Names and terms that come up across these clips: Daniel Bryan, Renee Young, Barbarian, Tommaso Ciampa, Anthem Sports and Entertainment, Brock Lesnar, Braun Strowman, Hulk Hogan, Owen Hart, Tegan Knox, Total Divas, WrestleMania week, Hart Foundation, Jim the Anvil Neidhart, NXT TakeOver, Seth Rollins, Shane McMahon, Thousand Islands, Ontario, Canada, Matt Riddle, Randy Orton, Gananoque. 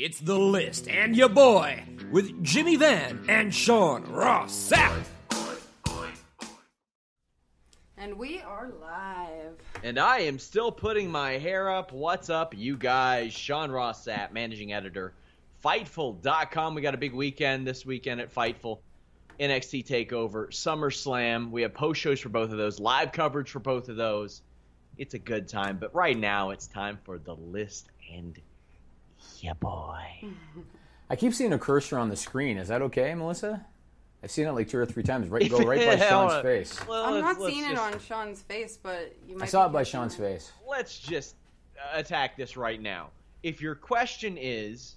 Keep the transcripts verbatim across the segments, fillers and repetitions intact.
It's The List and your boy with Jimmy Van and Sean Ross Sapp. And we are live. And I am still putting my hair up. What's up, you guys? Sean Ross Sapp, managing editor, Fightful dot com. We got a big weekend this weekend at Fightful. N X T TakeOver, SummerSlam. We have post shows for both of those, live coverage for both of those. It's a good time. But right now, it's time for The List and yeah, boy. I keep seeing a cursor on the screen. Is that okay, Melissa? I've seen it like two or three times. Right, go right yeah, by Sean's well, face. Well, I'm not seeing it just on Sean's face, but you might. I saw it by Sean's it. face. Let's just attack this right now. If your question is,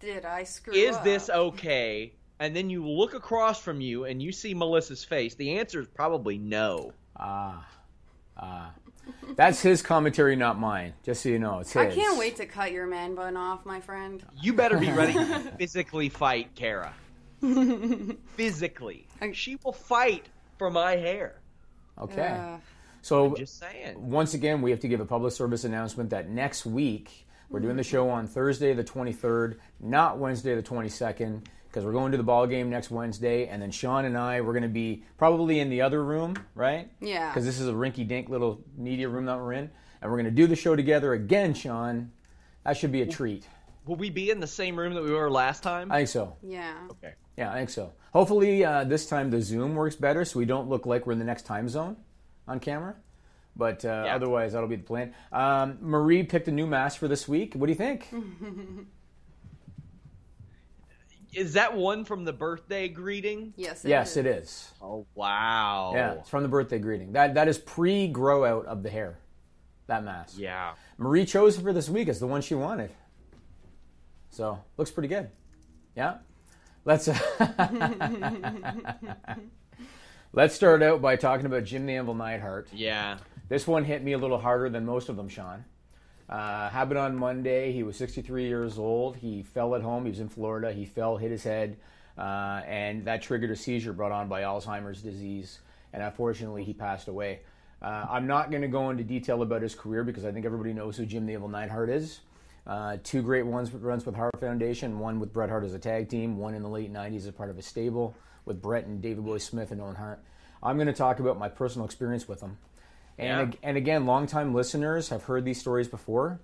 did I screw is up? This okay? And then you look across from you and you see Melissa's face. The answer is probably no. Ah, ah. That's his commentary, not mine. Just so you know, it's his. I can't wait to cut your man bun off, my friend. You better be ready to physically fight Kara. Physically. She will fight for my hair. Okay. Uh, so, I'm just saying. Once again, we have to give a public service announcement that next week, we're doing the show on Thursday the twenty-third, not Wednesday the twenty-second, because we're going to the ball game next Wednesday, and then Sean and I, we're going to be probably in the other room, right? Yeah. Because this is a rinky-dink little media room that we're in, and we're going to do the show together again, Sean. That should be a treat. Will we be in the same room that we were last time? I think so. Yeah. Okay. Yeah, I think so. Hopefully uh, this time the Zoom works better so we don't look like we're in the next time zone on camera, but uh, yeah. Otherwise that'll be the plan. Um, Marie picked a new mask for this week. What do you think? Is that one from the birthday greeting? Yes, it yes, is. Yes, it is. Oh, wow. Yeah, it's from the birthday greeting. That That is pre-grow out of the hair, that mask. Yeah. Marie chose it for this week. It's the one she wanted. So, looks pretty good. Yeah? Let's Let's start out by talking about Jim the Anvil Neidhart. Yeah. This one hit me a little harder than most of them, Sean. Uh, happened on Monday. He was sixty-three years old. He fell at home. He was in Florida. He fell, hit his head, uh, and that triggered a seizure brought on by Alzheimer's disease, and unfortunately he passed away. Uh, I'm not going to go into detail about his career because I think everybody knows who Jim the Anvil Neidhart is. Uh, two great ones runs with Hart Foundation, one with Bret Hart as a tag team, one in the late nineties as part of a stable with Bret and David Boy Smith and Owen Hart. I'm going to talk about my personal experience with him. And, yeah. and again, longtime listeners have heard these stories before.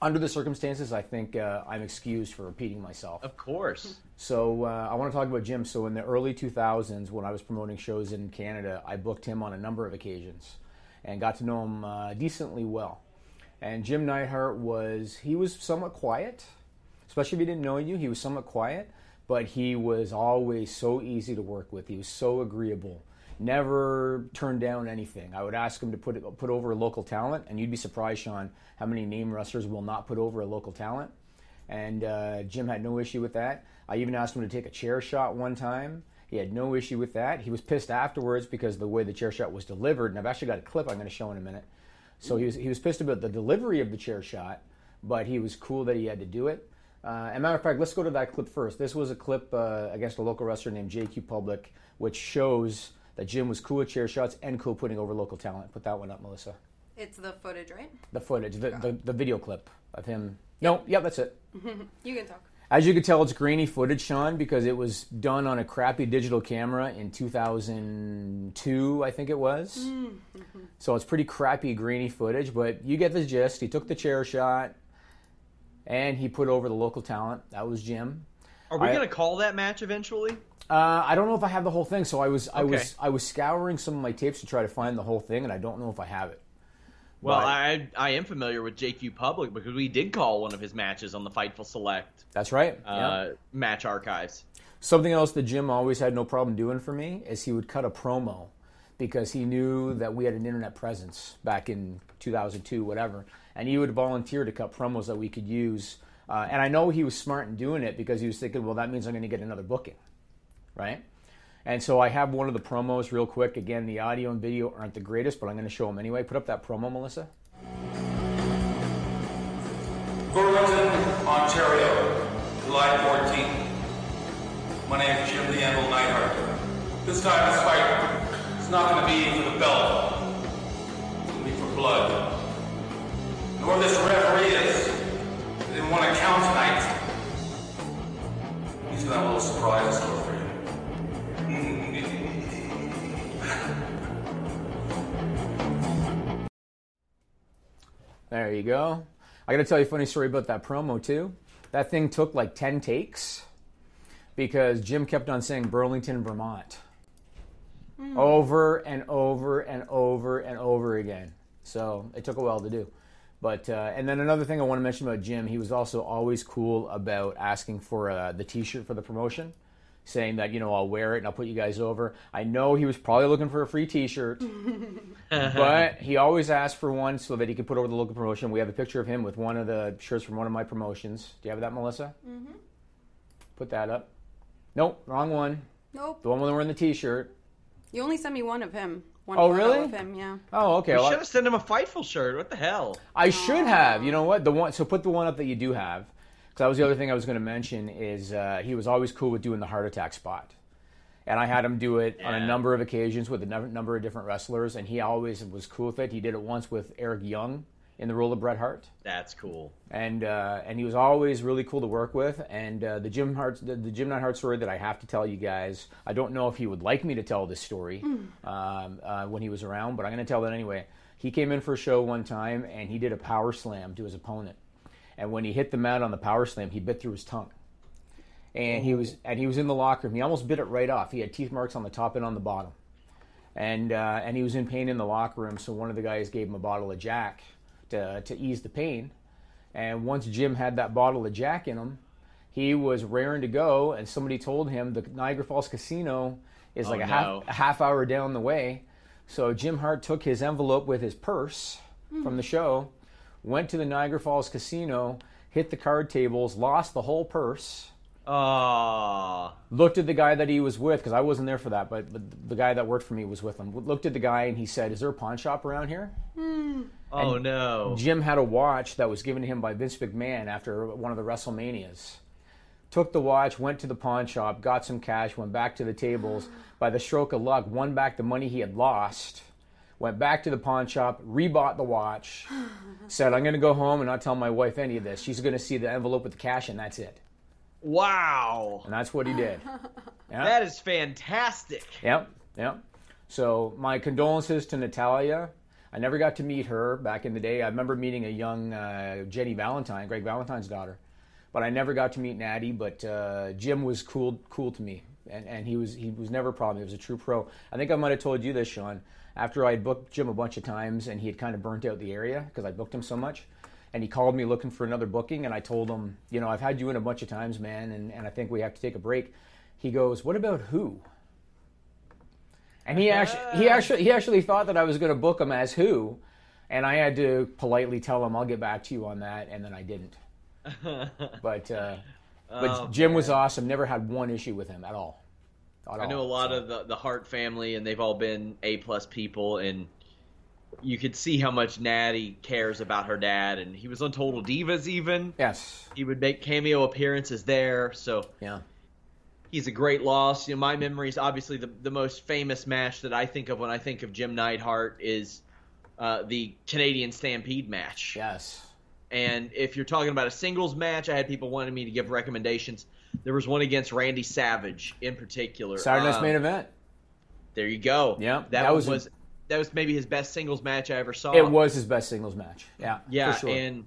Under the circumstances, I think uh, I'm excused for repeating myself. Of course. So uh, I want to talk about Jim. So in the early two thousands, when I was promoting shows in Canada, I booked him on a number of occasions and got to know him uh, decently well. And Jim Neidhart was, he was somewhat quiet, especially if he didn't know you. He was somewhat quiet, but he was always so easy to work with. He was so agreeable. Never turned down anything. I would ask him to put it, put over a local talent, and you'd be surprised, Sean, how many name wrestlers will not put over a local talent. And uh, Jim had no issue with that. I even asked him to take a chair shot one time. He had no issue with that. He was pissed afterwards because of the way the chair shot was delivered, and I've actually got a clip I'm going to show in a minute. So he was he was pissed about the delivery of the chair shot, but he was cool that he had to do it. Uh, as a matter of fact, let's go to that clip first. This was a clip uh, against a local wrestler named J Q Public, which shows that Jim was cool with chair shots and cool putting over local talent. Put that one up, Melissa. It's the footage, right? The footage, the, the, the video clip of him. No, yeah, that's it. You can talk. As you can tell, it's grainy footage, Sean, because it was done on a crappy digital camera in two thousand two, I think it was. Mm-hmm. So it's pretty crappy, grainy footage, but you get the gist. He took the chair shot, and he put over the local talent. That was Jim. Are we going to call that match eventually? Uh, I don't know if I have the whole thing, so I was I okay. was I was scouring some of my tapes to try to find the whole thing, and I don't know if I have it. Well, but, I I am familiar with J Q Public because we did call one of his matches on the Fightful Select. That's right. Uh, yeah. Match archives. Something else that Jim always had no problem doing for me is he would cut a promo because he knew that we had an internet presence back in two thousand two, whatever. And he would volunteer to cut promos that we could use. Uh, and I know he was smart in doing it because he was thinking, well, that means I'm going to get another booking, right? And so I have one of the promos real quick. Again, the audio and video aren't the greatest, but I'm going to show them anyway. Put up that promo, Melissa. Burlington, Ontario, July fourteenth. My name is Jim the Anvil Neidhart. This time this fight is not going to be for the belt. It's going to be for blood. And where this referee is, they didn't want to count tonight. He's got a little surprise story for you. There you go. I got to tell you a funny story about that promo, too. That thing took like ten takes because Jim kept on saying Burlington, Vermont. Mm. Over and over and over and over again. So it took a while to do. But uh, and then another thing I want to mention about Jim, he was also always cool about asking for uh, the T-shirt for the promotion, saying that, you know, I'll wear it and I'll put you guys over. I know he was probably looking for a free T-shirt, but he always asked for one so that he could put over the local promotion. We have a picture of him with one of the shirts from one of my promotions. Do you have that, Melissa? Mm-hmm. Put that up. Nope, wrong one. Nope. The one where we're in the T-shirt. You only sent me one of him. One oh, really? Of him, yeah. Oh, okay. You well, should have I... sent him a Fightful shirt. What the hell? I oh. should have. You know what? The one. So put the one up that you do have. That was the other thing I was going to mention is uh, he was always cool with doing the heart attack spot. And I had him do it yeah. on a number of occasions with a number of different wrestlers, and he always was cool with it. He did it once with Eric Young in the role of Bret Hart. That's cool. And uh, and he was always really cool to work with. And uh, the Jim Hart, the, the Jim Neidhart story that I have to tell you guys, I don't know if he would like me to tell this story mm. um, uh, when he was around, but I'm going to tell that anyway. He came in for a show one time, and he did a power slam to his opponent. And when he hit the mat on the power slam, he bit through his tongue. And he was and he was in the locker room. He almost bit it right off. He had teeth marks on the top and on the bottom. And uh, and he was in pain in the locker room, so one of the guys gave him a bottle of Jack to to ease the pain. And once Jim had that bottle of Jack in him, he was raring to go, and somebody told him the Niagara Falls Casino is oh, like a, no. half, a half hour down the way. So Jim Hart took his envelope with his purse mm. from the show, went to the Niagara Falls Casino, hit the card tables, lost the whole purse. Aww. Looked at the guy that he was with, because I wasn't there for that, but, but the guy that worked for me was with him. Looked at the guy and he said, is there a pawn shop around here? Mm. Oh, no. Jim had a watch that was given to him by Vince McMahon after one of the WrestleManias. Took the watch, went to the pawn shop, got some cash, went back to the tables. By the stroke of luck, won back the money he had lost. Went back to the pawn shop, rebought the watch, said, I'm going to go home and not tell my wife any of this. She's going to see the envelope with the cash, and that's it. Wow. And that's what he did. Yep. That is fantastic. Yep, yep. So my condolences to Natalia. I never got to meet her back in the day. I remember meeting a young uh, Jenny Valentine, Greg Valentine's daughter. But I never got to meet Natty, but uh, Jim was cool cool to me. And, and he was he was never a problem. He was a true pro. I think I might have told you this, Sean. After I had booked Jim a bunch of times and he had kind of burnt out the area because I booked him so much, and he called me looking for another booking, and I told him, you know, I've had you in a bunch of times, man, and, and I think we have to take a break. He goes, what about who? And he yeah. actually he actually he actually thought that I was going to book him as who, and I had to politely tell him I'll get back to you on that, and then I didn't. but uh, oh, but Jim man. was awesome. Never had one issue with him at all. I know a lot of the, the Hart family, and they've all been A-plus people, and you could see how much Natty cares about her dad, and he was on Total Divas even. Yes. He would make cameo appearances there, so yeah, he's a great loss. You know, my memory is obviously the, the most famous match that I think of when I think of Jim Neidhart is uh, the Canadian Stampede match. Yes. And if you're talking about a singles match, I had people wanting me to give recommendations. There was one against Randy Savage in particular. Saturday Night's um, Main Event. There you go. Yeah, that, that was, was that was maybe his best singles match I ever saw. It was his best singles match. Yeah, yeah, for sure. And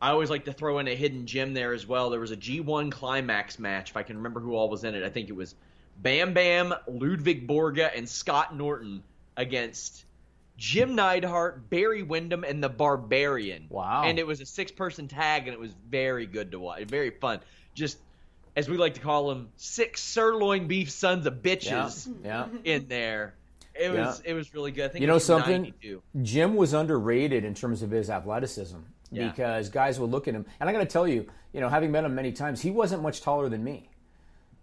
I always like to throw in a hidden gem there as well. There was a G one Climax match, if I can remember who all was in it. I think it was Bam Bam, Ludwig Borga, and Scott Norton against Jim Neidhart, Barry Windham, and the Barbarian. Wow! And it was a six-person tag, and it was very good to watch. Very fun. Just, as we like to call them, six sirloin beef sons of bitches yeah, yeah. in there. It was yeah. it was really good. I think you know something. ninety-two Jim was underrated in terms of his athleticism yeah. because guys would look at him. And I got to tell you, you know, having met him many times, he wasn't much taller than me.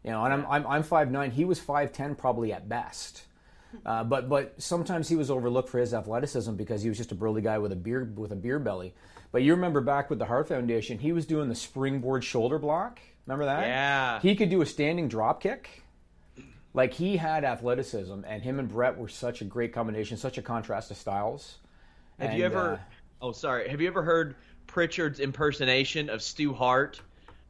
You know, and I'm I'm, I'm five nine He was five ten probably at best. Uh, but but sometimes he was overlooked for his athleticism because he was just a burly guy with a beer with a beer belly. But you remember back with the Hart Foundation, he was doing the springboard shoulder block. Remember that? Yeah. He could do a standing drop kick. Like, he had athleticism, and him and Bret were such a great combination, such a contrast of styles. Have and, you ever? Uh, oh, sorry. Have you ever heard Pritchard's impersonation of Stu Hart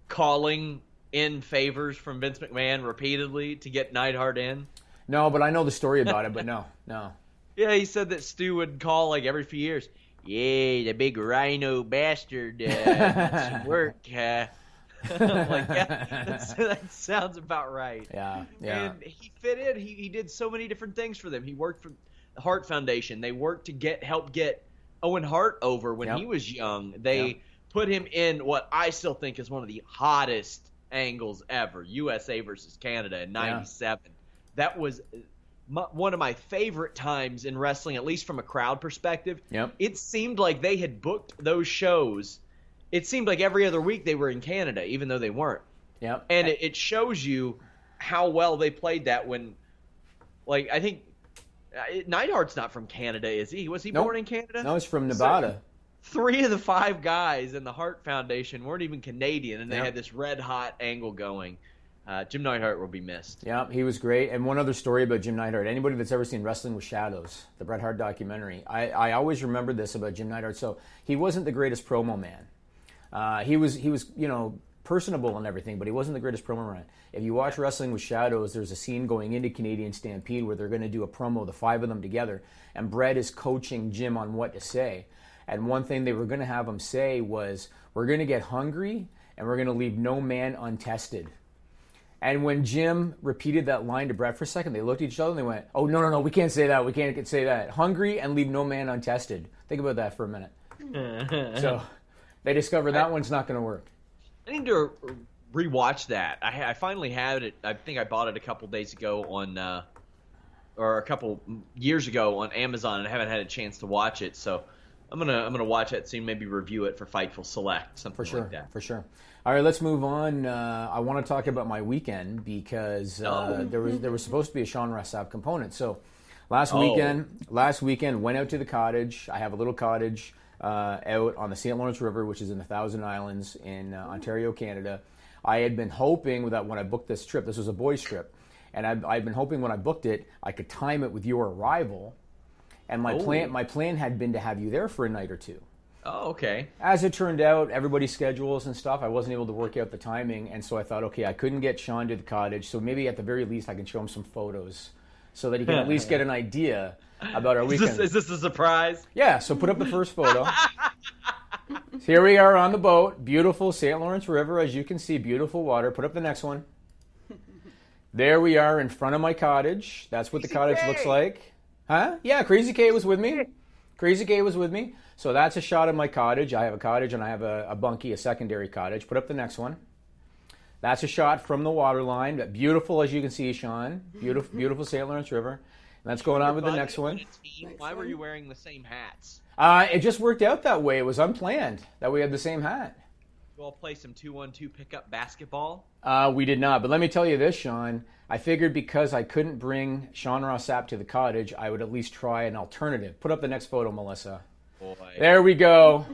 calling in favors from Vince McMahon repeatedly to get Neidhart in? No, but I know the story about it, but no, no. Yeah, he said that Stu would call, like, every few years, yeah, the big rhino bastard, uh, needs some work, uh. I'm like, yeah, that's, that sounds about right. Yeah, yeah. And he fit in. He he did so many different things for them. He worked for the Hart Foundation. They worked to get help get Owen Hart over when yep. he was young. They yep. put him in what I still think is one of the hottest angles ever, U S A versus Canada in ninety-seven Yeah. That was my, one of my favorite times in wrestling, at least from a crowd perspective. Yep. It seemed like they had booked those shows. It seemed like every other week they were in Canada, even though they weren't. Yeah. And it, it shows you how well they played that when, like, I think – Neidhart's not from Canada, is he? Was he nope. born in Canada? No, he's from Nevada. So, three of the five guys in the Hart Foundation weren't even Canadian, and they yep. had this red-hot angle going. Uh, Jim Neidhart will be missed. Yeah, he was great. And one other story about Jim Neidhart. Anybody that's ever seen Wrestling with Shadows, the Bret Hart documentary, I, I always remember this about Jim Neidhart. So he wasn't the greatest promo man. Uh, he was, he was, you know, personable and everything, but he wasn't the greatest promo man. If you watch Wrestling with Shadows, there's a scene going into Canadian Stampede where they're going to do a promo, the five of them together, and Bret is coaching Jim on what to say. And one thing they were going to have him say was, we're going to get hungry, and we're going to leave no man untested. And when Jim repeated that line to Bret for a second, they looked at each other and they went, oh, no, no, no, we can't say that. We can't say that. Hungry and leave no man untested. Think about that for a minute. So... They discovered that I, one's not going to work. I need to rewatch that. I, I finally had it. I think I bought it a couple days ago on, uh, or a couple years ago on Amazon, and I haven't had a chance to watch it. So I'm gonna I'm gonna watch that soon. Maybe review it for Fightful Select, something for sure, like that. For sure. All right, let's move on. Uh, I want to talk about my weekend because uh, oh. there was there was supposed to be a Sean Ross Sapp component. So last oh. weekend, last weekend went out to the cottage. I have a little cottage. Uh, out on the Saint Lawrence River, which is in the Thousand Islands in uh, Ontario, Canada. I had been hoping that when I booked this trip, this was a boys trip, and I've, I've been hoping when I booked it, I could time it with your arrival, and my oh. plan my plan had been to have you there for a night or two. Oh, okay. As it turned out, everybody's schedules and stuff, I wasn't able to work out the timing, and so I thought, okay, I couldn't get Sean to the cottage, so maybe at the very least I can show him some photos so that he can at least get an idea about our weekend. Is this, is this a surprise? Yeah, so put up the first photo. Here we are on the boat. Beautiful Saint Lawrence River, as you can see, beautiful water. Put up the next one. There we are in front of my cottage. That's what Crazy the cottage K. looks like. Huh? Yeah, Crazy K was with me. Crazy K was with me. So that's a shot of my cottage. I have a cottage and I have a, a bunkie, a secondary cottage. Put up the next one. That's a shot from the water line. Beautiful, as you can see, Sean. Beautiful, beautiful Saint Lawrence River. That's going on with the next one. Why were you wearing the same hats? Uh, it just worked out that way. It was unplanned that we had the same hat. You all play some two one two pickup basketball? Uh, we did not. But let me tell you this, Sean. I figured because I couldn't bring Sean Ross Sapp to the cottage, I would at least try an alternative. Put up the next photo, Melissa. Boy. There we go.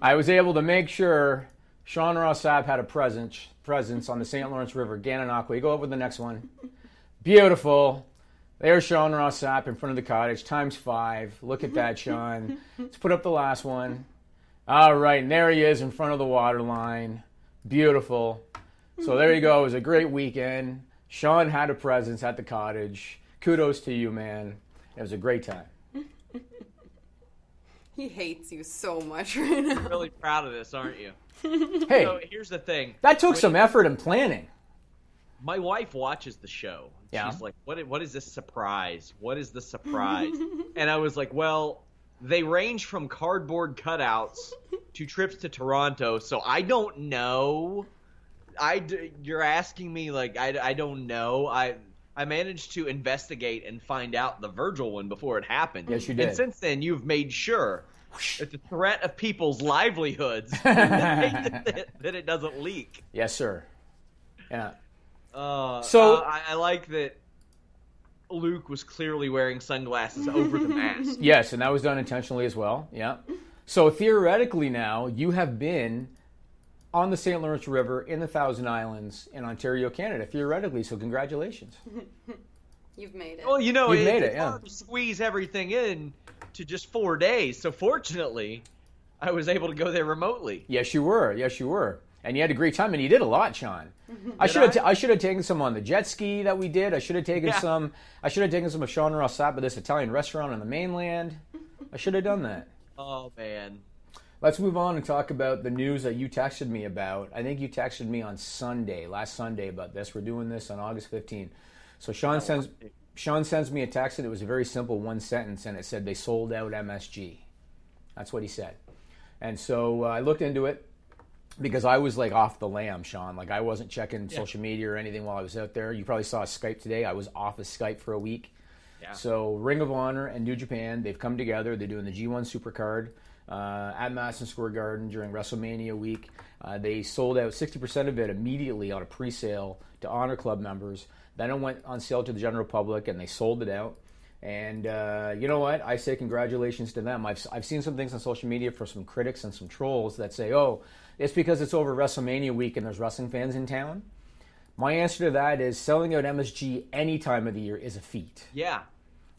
I was able to make sure Sean Ross Sapp had a presence, presence on the Saint Lawrence River, Gananoque. You go up with the next one. Beautiful. There's Sean Ross Sapp in front of the cottage, times five. Look at that, Sean. Let's put up the last one. All right, and there he is in front of the water line. Beautiful. So there you go. It was a great weekend. Sean had a presence at the cottage. Kudos to you, man. It was a great time. He hates you so much right now. You're really proud of this, aren't you? Hey, so here's the thing. That took when some you- effort and planning. My wife watches the show. Yeah. She's like, what, what is this surprise? What is the surprise? And I was like, well, they range from cardboard cutouts to trips to Toronto, so I don't know. I, you're asking me, like, I, I don't know. I, I managed to investigate and find out the Virgil one before it happened. Yes, you did. And since then, you've made sure that the threat of people's livelihoods that it doesn't leak. Yes, sir. Yeah. Uh, so uh, I, I like that Luke was clearly wearing sunglasses over the mask. Yes, and that was done intentionally as well. Yeah. So theoretically now, you have been on the Saint Lawrence River in the Thousand Islands in Ontario, Canada, theoretically. So congratulations. You've made it. Well, you know, You've it, made it's it, yeah. hard to squeeze everything in to just four days. So fortunately, I was able to go there remotely. Yes, you were. Yes, you were. And you had a great time, and you did a lot, Sean. I should have. T- I should have taken some on the jet ski that we did. I should have taken yeah. some. I should have taken some of Sean Ross Sapp at this Italian restaurant on the mainland. I should have done that. Oh man. Let's move on and talk about the news that you texted me about. I think you texted me on Sunday, last Sunday, about this. We're doing this on August fifteenth. So Sean sends. Sean sends me a text, and it was a very simple one sentence, and it said they sold out M S G. That's what he said. And so uh, I looked into it. Because I was, like, off the lam, Sean. Like, I wasn't checking yeah. social media or anything while I was out there. You probably saw Skype today. I was off of Skype for a week. Yeah. So Ring of Honor and New Japan, they've come together. They're doing the G one Supercard uh, at Madison Square Garden during WrestleMania week. Uh, they sold out sixty percent of it immediately on a pre-sale to Honor Club members. Then it went on sale to the general public, and they sold it out. And uh, you know what? I say congratulations to them. I've I've seen some things on social media for some critics and some trolls that say, oh, it's because it's over WrestleMania week and there's wrestling fans in town. My answer to that is selling out M S G any time of the year is a feat. Yeah.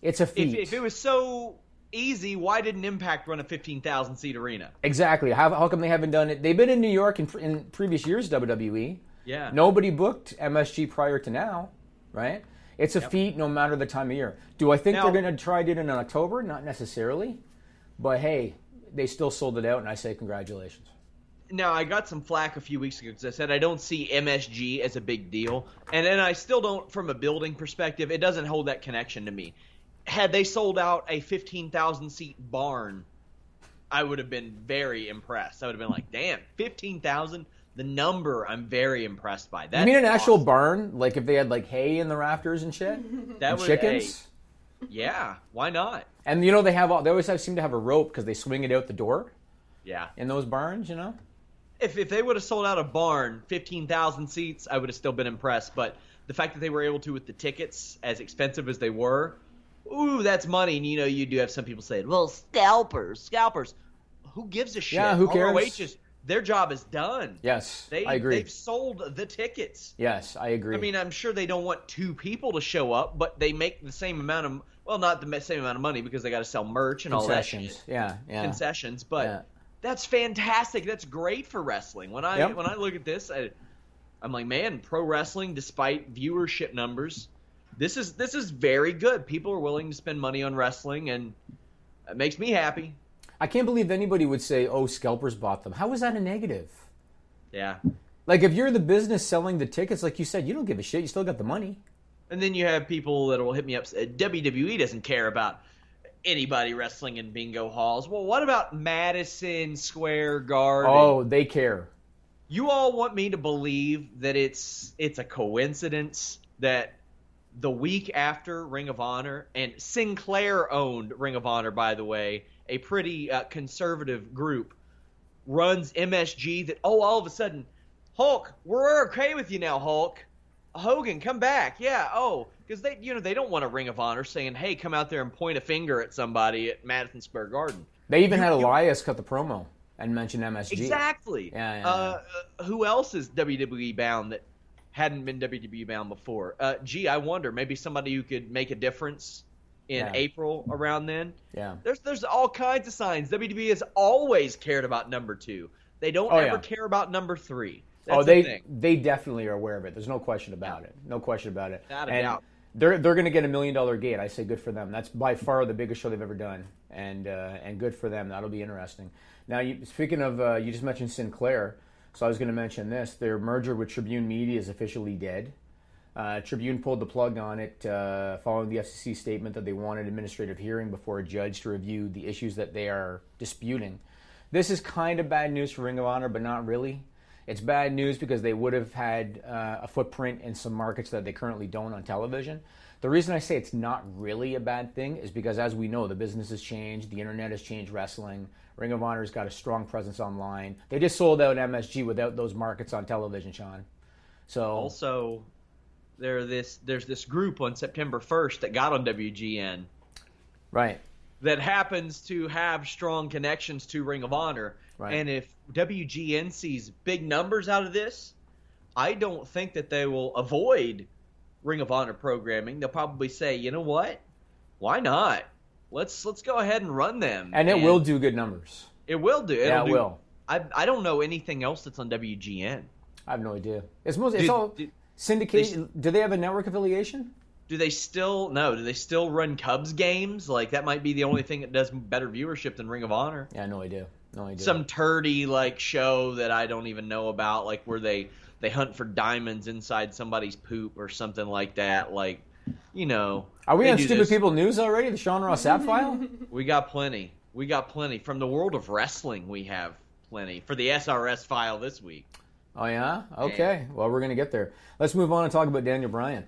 It's a feat. If, if it was so easy, why didn't Impact run a fifteen thousand seat arena? Exactly. How, how come they haven't done it? They've been in New York in, in previous years, W W E. Yeah. Nobody booked M S G prior to now, right? It's a yep. feat no matter the time of year. Do I think now, they're going to try to do it in October? Not necessarily. But, hey, they still sold it out, and I say congratulations. Now, I got some flack a few weeks ago because I said I don't see M S G as a big deal. And and I still don't, from a building perspective, it doesn't hold that connection to me. Had they sold out a fifteen thousand seat barn, I would have been very impressed. I would have been like, damn, fifteen thousand? The number, I'm very impressed by. That's you mean an awesome. actual barn? Like if they had like hay in the rafters and shit? That and was chickens? A, yeah, why not? And you know, they have all, they always have, seem to have a rope because they swing it out the door. Yeah. In those barns, you know? If if they would have sold out a barn, fifteen thousand seats, I would have still been impressed. But the fact that they were able to with the tickets, as expensive as they were, ooh, that's money. And you know, you do have some people saying, well, scalpers, scalpers. Who gives a shit? Yeah, who cares? R O H's, their job is done. Yes, they, I agree. They've sold the tickets. Yes, I agree. I mean, I'm sure they don't want two people to show up, but they make the same amount of, well, not the same amount of money because they got to sell merch and all that shit. Yeah, yeah. Concessions, but yeah. That's fantastic. That's great for wrestling. When I yep. when I look at this, I, I'm like, man, pro wrestling, despite viewership numbers, this is this is very good. People are willing to spend money on wrestling, and it makes me happy. I can't believe anybody would say, oh, scalpers bought them. How is that a negative? Yeah. Like, if you're the business selling the tickets, like you said, you don't give a shit. You still got the money. And then you have people that will hit me up. W W E doesn't care about anybody wrestling in bingo halls. Well, what about Madison Square Garden? Oh, they care. You all want me to believe that it's it's a coincidence that the week after Ring of Honor, and Sinclair owned Ring of Honor, by the way, a pretty uh, conservative group, runs M S G that, oh, all of a sudden, Hulk, we're okay with you now, Hulk. Hogan, come back. Yeah, oh, because they, you know, they don't want a Ring of Honor saying, hey, come out there and point a finger at somebody at Madison Square Garden. They even you, had Elias you, cut the promo and mention M S G. Exactly. Yeah, yeah, uh, yeah. Who else is W W E bound that hadn't been W W E bound before? Uh, gee, I wonder, maybe somebody who could make a difference in yeah. April around then. Yeah. There's there's all kinds of signs. W W E has always cared about number two. They don't oh, ever yeah. care about number three. That's oh, they the thing. They definitely are aware of it. There's no question about yeah. it. No question about it. Not and doubt. They're they're going to get a million dollar gate. I say good for them. That's by far the biggest show they've ever done, and uh, and good for them. That'll be interesting. Now, you, speaking of, uh, you just mentioned Sinclair, so I was going to mention this. Their merger with Tribune Media is officially dead. Uh, Tribune pulled the plug on it uh, following the F C C statement that they want an administrative hearing before a judge to review the issues that they are disputing. This is kind of bad news for Ring of Honor, but not really. It's bad news because they would have had uh, a footprint in some markets that they currently don't on television. The reason I say it's not really a bad thing is because, as we know, the business has changed, the internet has changed wrestling, Ring of Honor's got a strong presence online. They just sold out M S G without those markets on television, Sean. So also, there this there's this group on September first that got on W G N. Right. That happens to have strong connections to Ring of Honor. Right. And if W G N sees big numbers out of this, I don't think that they will avoid Ring of Honor programming. They'll probably say, you know what? Why not? Let's let's go ahead and run them. And it and will do good numbers. It will do. It'll yeah, it do, will. I I don't know anything else that's on W G N. I have no idea. It's mostly do, it's all do, syndication. They, do they have a network affiliation? Do they still no? Do they still run Cubs games? Like, that might be the only thing that does better viewership than Ring of Honor. Yeah, no idea. No idea. Some turdy like show that I don't even know about, like where they. They hunt for diamonds inside somebody's poop or something like that. Like, you know. Are we on Stupid this. People News already? The Sean Ross Sapp file? We got plenty. We got plenty. From the world of wrestling, we have plenty. For the S R S file this week. Oh, yeah? Okay. Yeah. Well, we're going to get there. Let's move on and talk about Daniel Bryan.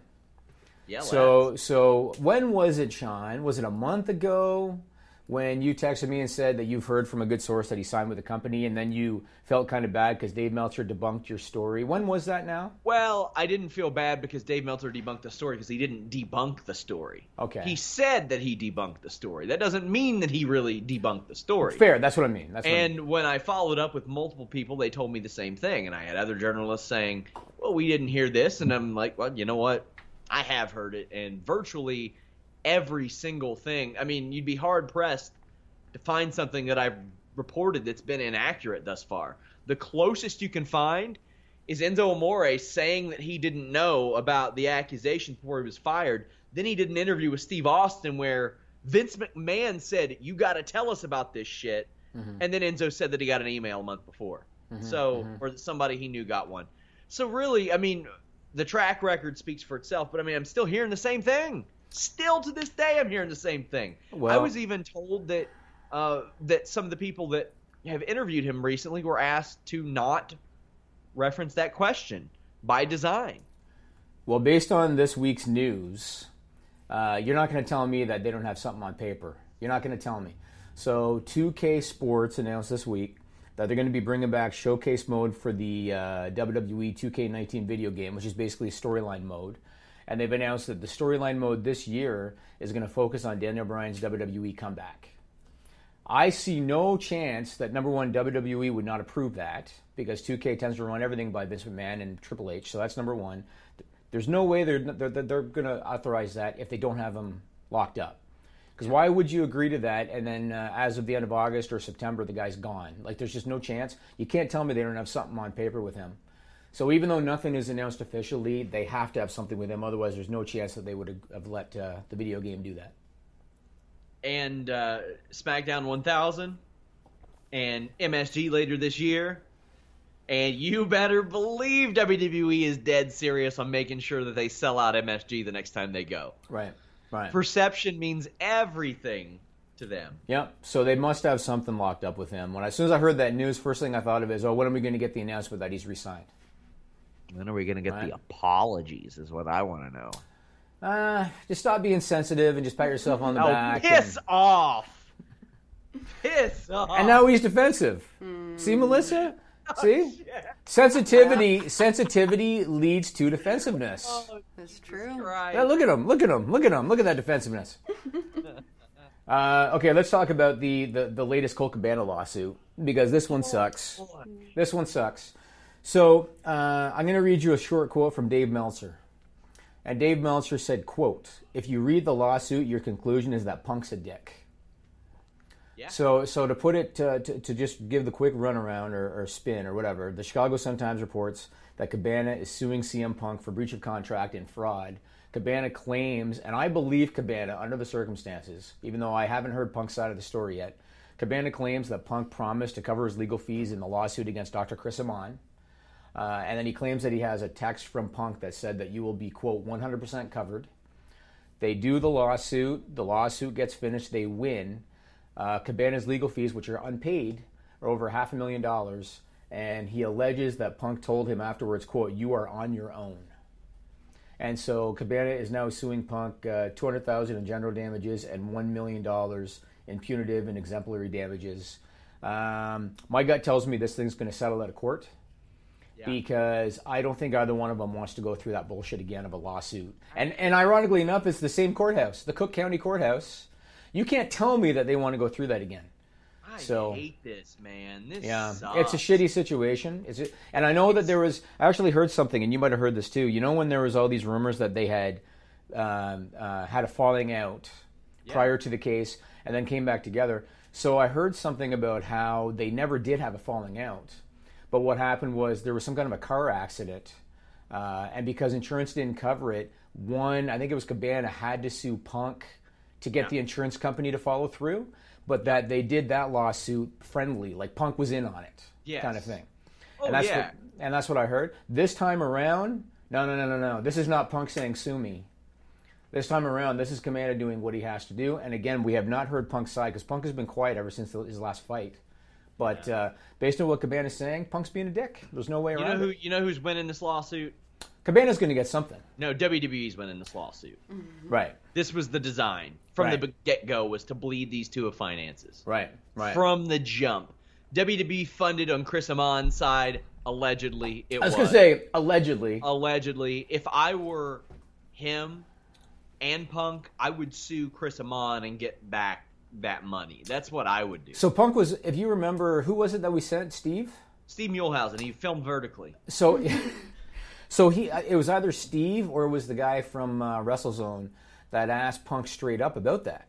Yeah, so, lads. So when was it, Sean? Was it a month ago when you texted me and said that you've heard from a good source that he signed with the company, and then you felt kind of bad because Dave Meltzer debunked your story? When was that now? Well, I didn't feel bad because Dave Meltzer debunked the story, because he didn't debunk the story. Okay. He said that he debunked the story. That doesn't mean that he really debunked the story. Fair. That's what I mean. That's what and I mean. When I followed up with multiple people, they told me the same thing, and I had other journalists saying, well, we didn't hear this, and I'm like, well, you know what? I have heard it, and virtually every single thing. I mean, you'd be hard-pressed to find something that I've reported that's been inaccurate thus far. The closest you can find is Enzo Amore saying that he didn't know about the accusation before he was fired. Then he did an interview with Steve Austin where Vince McMahon said, you got to tell us about this shit. Mm-hmm. And then Enzo said that he got an email a month before. Mm-hmm, so, mm-hmm. Or that somebody he knew got one. So really, I mean, the track record speaks for itself, but I mean, I'm still hearing the same thing. Still to this day, I'm hearing the same thing. Well, I was even told that uh, that some of the people that have interviewed him recently were asked to not reference that question by design. Well, based on this week's news, uh, you're not going to tell me that they don't have something on paper. You're not going to tell me. So two K Sports announced this week that they're going to be bringing back showcase mode for the uh, W W E two K nineteen video game, which is basically storyline mode. And they've announced that the storyline mode this year is going to focus on Daniel Bryan's W W E comeback. I see no chance that, number one, W W E would not approve that, because two K tends to run everything by Vince McMahon and Triple H, so that's number one. There's no way they're they're, they're going to authorize that if they don't have them locked up. Because why would you agree to that, and then uh, as of the end of August or September, the guy's gone? Like, there's just no chance. You can't tell me they don't have something on paper with him. So even though nothing is announced officially, they have to have something with him. Otherwise, there's no chance that they would have let uh, the video game do that. And uh, SmackDown one thousand and M S G later this year. And you better believe W W E is dead serious on making sure that they sell out M S G the next time they go. Right, right. Perception means everything to them. Yep. So they must have something locked up with him. When, as soon as I heard that news, first thing I thought of is, oh, when are we going to get the announcement that he's re-signed? When are we going to get right. the apologies is what I want to know. Uh, just stop being sensitive and just pat yourself on the no, back. Piss and... off. Piss off. And now he's defensive. Mm. See, Melissa? Oh, See? Shit. Sensitivity yeah. sensitivity leads to defensiveness. Oh, that's true. Right. Now, look at him. Look at him. Look at him. Look at that defensiveness. uh, okay, let's talk about the, the, the latest Colt Cabana lawsuit, because this one sucks. Oh, this one sucks. So uh, I'm going to read you a short quote from Dave Meltzer. And Dave Meltzer said, quote, if you read the lawsuit, your conclusion is that Punk's a dick. Yeah. So so to put it, uh, to, to just give the quick runaround or, or spin or whatever, the Chicago Sun-Times reports that Cabana is suing C M Punk for breach of contract and fraud. Cabana claims, and I believe Cabana under the circumstances, even though I haven't heard Punk's side of the story yet, Cabana claims that Punk promised to cover his legal fees in the lawsuit against Doctor Chris Amon. Uh, and then he claims that he has a text from Punk that said that you will be, quote, one hundred percent covered. They do the lawsuit. The lawsuit gets finished. They win. Uh, Cabana's legal fees, which are unpaid, are over half a million dollars. and he alleges that Punk told him afterwards, quote, "You are on your own." And so Cabana is now suing Punk, uh, two hundred thousand dollars in general damages and one million dollars in punitive and exemplary damages. Um, my gut tells me this thing's going to settle out of court. Yeah. Because I don't think either one of them wants to go through that bullshit again of a lawsuit. And and ironically enough, it's the same courthouse, the Cook County Courthouse. You can't tell me that they want to go through that again. I so, hate this, man. This yeah, sucks. It's a shitty situation. It's a, and I know it's, that there was – I actually heard something, and you might have heard this too. You know when there was all these rumors that they had um, uh, had a falling out yeah. prior to the case and then came back together. So I heard something about how they never did have a falling out. But what happened was there was some kind of a car accident, uh, and because insurance didn't cover it, one, I think it was Cabana, had to sue Punk to get yeah. the insurance company to follow through, but that they did that lawsuit friendly, like Punk was in on it, yes. kind of thing. Oh, and that's yeah. what, and that's what I heard. This time around, no, no, no, no, no. This is not Punk saying, sue me. This time around, this is Cabana doing what he has to do, and again, we have not heard Punk's side, because Punk has been quiet ever since his last fight. But uh, based on what Cabana's saying, Punk's being a dick. There's no way around you know who, it. You know who's winning this lawsuit? Cabana's going to get something. No, W W E's winning this lawsuit. Mm-hmm. Right. This was the design from right. the get-go, was to bleed these two of finances. Right, right. From the jump. W W E funded on Chris Amon's side, allegedly. It I was, was. going to say, allegedly. Allegedly. If I were him and Punk, I would sue Chris Amon and get back that money. That's what I would do. So Punk was, if you remember, who was it that we sent? Steve? Steve Muehlhausen. He filmed vertically. So, so he, it was either Steve or it was the guy from uh, WrestleZone that asked Punk straight up about that.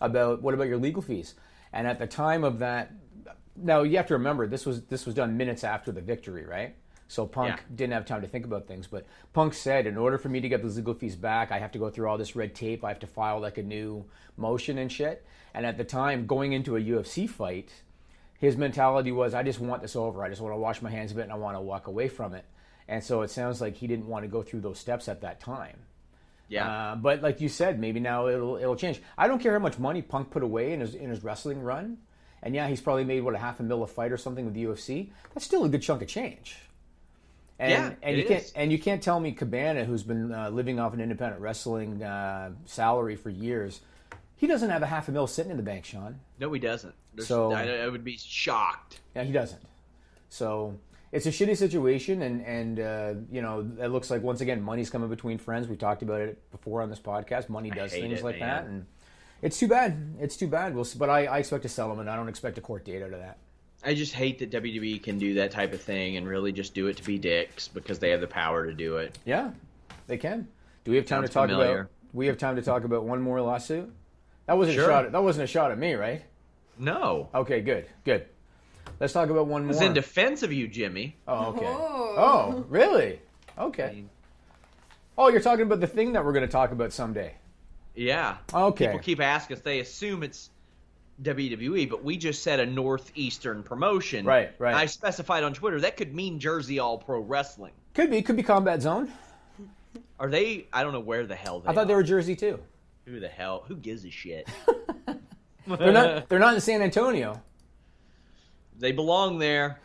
About, what about your legal fees? And at the time of that, now you have to remember, this was this was done minutes after the victory, right? So Punk yeah. didn't have time to think about things, but Punk said, in order for me to get those legal fees back, I have to go through all this red tape, I have to file like a new motion and shit. And at the time, going into a U F C fight, his mentality was, I just want this over. I just want to wash my hands of it and I want to walk away from it. And so it sounds like he didn't want to go through those steps at that time. Yeah. Uh, but like you said, maybe now it'll it'll change. I don't care how much money Punk put away in his in his wrestling run. And yeah, he's probably made, what, a half a mil a fight or something with the U F C. That's still a good chunk of change. And, yeah, and you can't is. and you can't tell me Cabana, who's been uh, living off an independent wrestling uh, salary for years, he doesn't have a half a mil sitting in the bank, Sean. No, he doesn't. There's, so I, I would be shocked. Yeah, he doesn't. So it's a shitty situation, and and uh, you know, it looks like once again money's coming between friends. We talked about it before on this podcast. Money does things it, like man. that, and it's too bad. It's too bad. We'll, but I, I expect a settlement. I don't expect a court date out of that. I just hate that W W E can do that type of thing and really just do it to be dicks because they have the power to do it. Yeah, they can. Do we have time Sounds to talk familiar. about? We have time to talk about one more lawsuit. That wasn't sure. a shot. At, that wasn't a shot at me, right? No. Okay, good, good. Let's talk about one more. It was in defense of you, Jimmy. Oh, okay. Oh, oh really? Okay. Oh, you're talking about the thing that we're going to talk about someday. Yeah. Okay. People keep asking us. They assume it's W W E, but we just said a northeastern promotion. Right, right. I specified on Twitter that could mean Jersey All Pro Wrestling. Could be, could be Combat Zone. Are they? I don't know where the hell they are. I thought are. they were Jersey too. Who the hell? Who gives a shit? They're not. They're not in San Antonio. They belong there.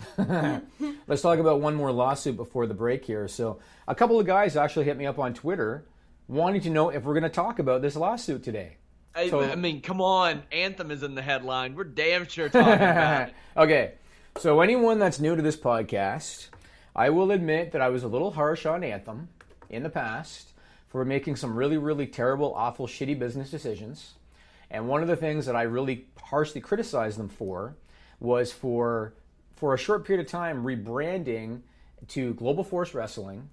Let's talk about one more lawsuit before the break here. So, a couple of guys actually hit me up on Twitter, wanting to know if we're going to talk about this lawsuit today. So, I mean, come on. Anthem is in the headline. We're damn sure talking about it. Okay. So anyone that's new to this podcast, I will admit that I was a little harsh on Anthem in the past for making some really, really terrible, awful, shitty business decisions. And one of the things that I really harshly criticized them for was for, for a short period of time, rebranding to Global Force Wrestling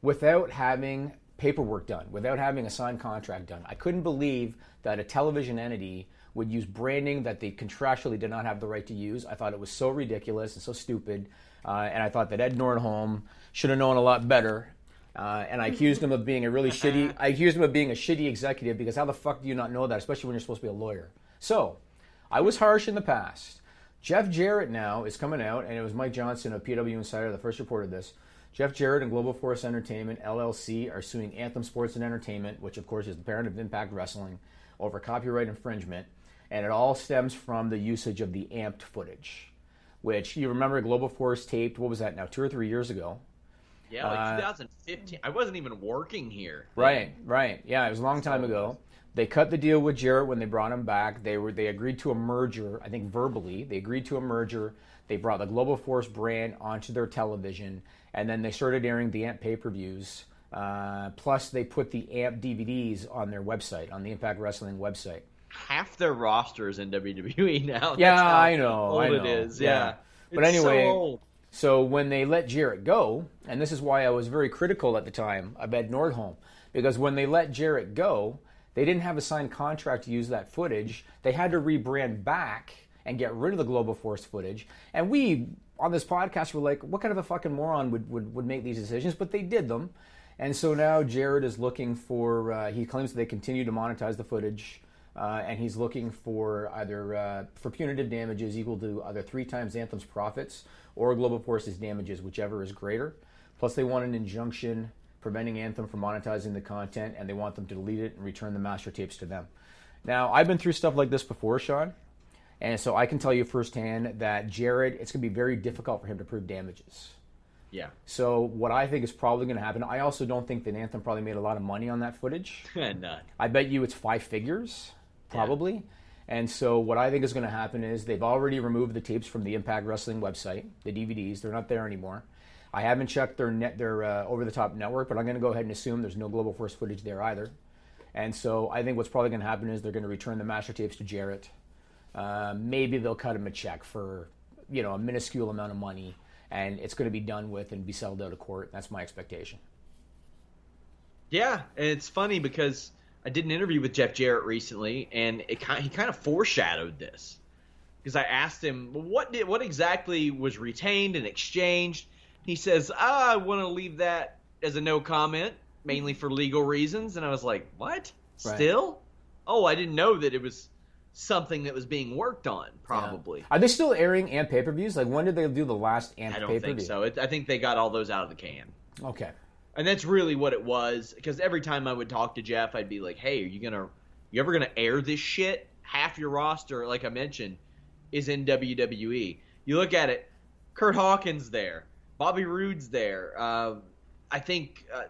without having paperwork done, without having a signed contract done. I couldn't believe that a television entity would use branding that they contractually did not have the right to use. I thought it was so ridiculous and so stupid, uh, and I thought that Ed Nordholm should have known a lot better. Uh, and I accused him of being a really shitty. I accused him of being a shitty executive, because how the fuck do you not know that, especially when you're supposed to be a lawyer? So, I was harsh in the past. Jeff Jarrett now is coming out, and it was Mike Johnson of P W Insider that first reported this. Jeff Jarrett and Global Force Entertainment, L L C, are suing Anthem Sports and Entertainment, which of course is the parent of Impact Wrestling, over copyright infringement, and it all stems from the usage of the amped footage. which you remember Global Force taped, what was that now, two or three years ago? Yeah, like uh, twenty fifteen. I wasn't even working here. Right, right. Yeah, it was a long time ago. They cut the deal with Jarrett when they brought him back. They were they agreed to a merger, I think verbally. They agreed to a merger. They brought the Global Force brand onto their television, and then they started airing the A M P pay-per-views. Uh, plus, they put the A M P D V Ds on their website, on the Impact Wrestling website. Half their roster is in W W E now. Yeah, That's how I know. Old I know. It is. Yeah. yeah. But it's anyway, so, old. so when they let Jarrett go, and this is why I was very critical at the time of Ed Nordholm, because when they let Jarrett go, they didn't have a signed contract to use that footage. They had to rebrand back and get rid of the Global Force footage. And we, on this podcast, were like, what kind of a fucking moron would, would, would make these decisions? But they did them. And so now Jarrett is looking for, uh, he claims that they continue to monetize the footage, uh, and he's looking for either uh, for punitive damages equal to either three times Anthem's profits or Global Force's damages, whichever is greater. Plus they want an injunction preventing Anthem from monetizing the content, and they want them to delete it and return the master tapes to them. Now, I've been through stuff like this before, Sean, and so I can tell you firsthand that Jarrett, it's going to be very difficult for him to prove damages. Yeah. So what I think is probably going to happen, I also don't think that Anthem probably made a lot of money on that footage. None. I bet you it's five figures, probably. Yeah. And so what I think is going to happen is they've already removed the tapes from the Impact Wrestling website, the D V Ds. They're not there anymore. I haven't checked their net, their uh, over-the-top network, but I'm going to go ahead and assume there's no Global Force footage there either. And so I think what's probably going to happen is they're going to return the master tapes to Jarrett. Uh, maybe they'll cut him a check for, you know, a minuscule amount of money, and it's going to be done with and be settled out of court. That's my expectation. Yeah, and it's funny because I did an interview with Jeff Jarrett recently, and it kind of, he kind of foreshadowed this because I asked him, well, what did, what exactly was retained and exchanged? He says, ah, I want to leave that as a no comment, mainly for legal reasons. And I was like, what? Right. Still? Oh, I didn't know that it was something that was being worked on, probably. Yeah. Are they still airing A M P pay-per-views? Like, when did they do the last A M P pay-per-view? I don't think so. It, I think they got all those out of the can. Okay. And that's really what it was, because every time I would talk to Jeff, I'd be like, hey, are you gonna, you ever going to air this shit? Half your roster, like I mentioned, is in W W E. You look at it, Curt Hawkins there. Bobby Roode's there. Uh, I think uh,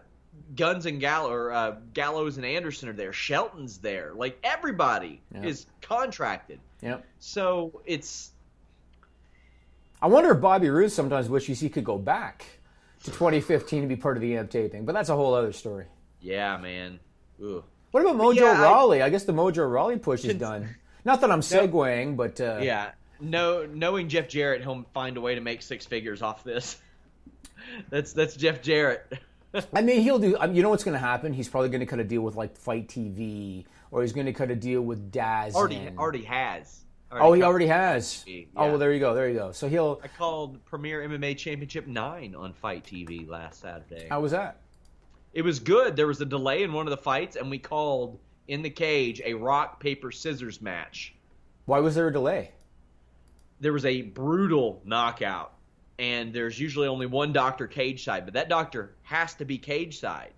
Guns and Gallo, or, uh, Gallows and Anderson are there. Shelton's there. Like, everybody yep. is contracted. Yep. So it's... I wonder if Bobby Roode sometimes wishes he could go back to twenty fifteen to be part of the A M P taping, but that's a whole other story. Yeah, man. Ooh. What about Mojo yeah, Rawley? I, I guess the Mojo Rawley push is done. Not that I'm segueing, but... Uh, yeah. No, knowing Jeff Jarrett, he'll find a way to make six figures off this. That's that's Jeff Jarrett. I mean, he'll do... I mean, you know what's going to happen? He's probably going to cut a deal with, like, Fight T V, or he's going to cut a deal with D A Z N. Already, already has. Already oh, he already has. Yeah. Oh, well, there you go. There you go. So he'll... I called Premier M M A Championship nine on Fight T V last Saturday. How was that? It was good. There was a delay in one of the fights, and we called, in the cage, a rock, paper, scissors match. Why was there a delay? There was a brutal knockout. And there's usually only one doctor cage side, but that doctor has to be cage side.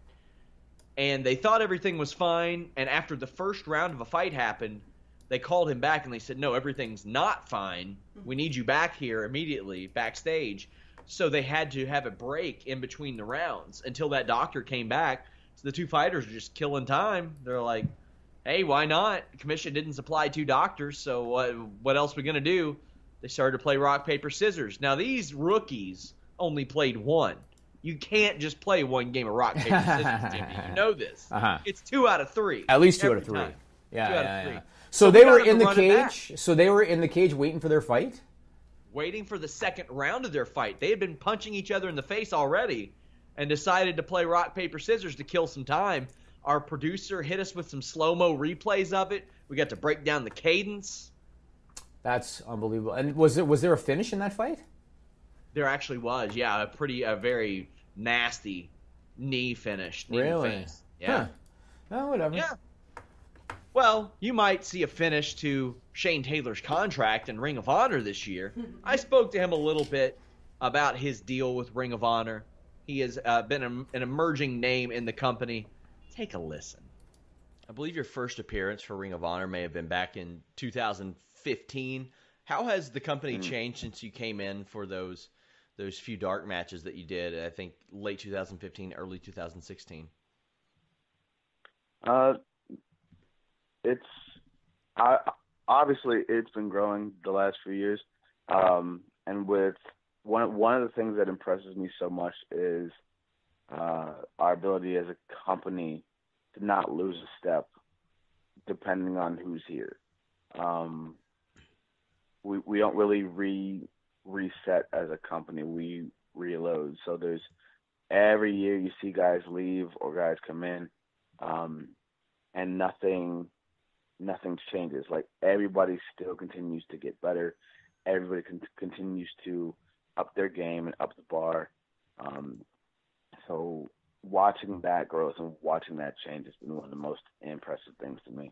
And they thought everything was fine, and after the first round of a fight happened, they called him back and they said, no, everything's not fine. We need you back here immediately, backstage. So they had to have a break in between the rounds until that doctor came back. So the two fighters are just killing time. They're like, hey, why not? The commission didn't supply two doctors, so what, what else are we going to do? They started to play rock, paper, scissors. Now, these rookies only played one. You can't just play one game of rock, paper, scissors, Jimmy. You know this. Uh-huh. It's two out of three. At least two out of three. Time. Yeah, two yeah, out of three. Yeah. So, so they were in the cage. So they were in the cage waiting for their fight? Waiting for the second round of their fight. They had been punching each other in the face already and decided to play rock, paper, scissors to kill some time. Our producer hit us with some slow-mo replays of it. We got to break down the cadence. That's unbelievable. And was it was there a finish in that fight? There actually was, yeah. A pretty, a very nasty knee finish. Knee really? Finish. Yeah. Huh. Oh, whatever. Yeah. Well, you might see a finish to Shane Taylor's contract in Ring of Honor this year. I spoke to him a little bit about his deal with Ring of Honor. He has uh, been a, an emerging name in the company. Take a listen. I believe your first appearance for Ring of Honor may have been back in two thousand fifteen, How has the company mm. changed since you came in for those those few dark matches that you did, I think, late two thousand fifteen, early two thousand sixteen? Uh, it's I, obviously, it's been growing the last few years. Um, and with one, one of the things that impresses me so much is uh, our ability as a company to not lose a step depending on who's here. Um, we we don't really re reset as a company. We reload. So there's every year you see guys leave or guys come in, um, and nothing nothing changes. Like everybody still continues to get better. Everybody con- continues to up their game and up the bar. Um, so watching that growth and watching that change has been one of the most impressive things to me.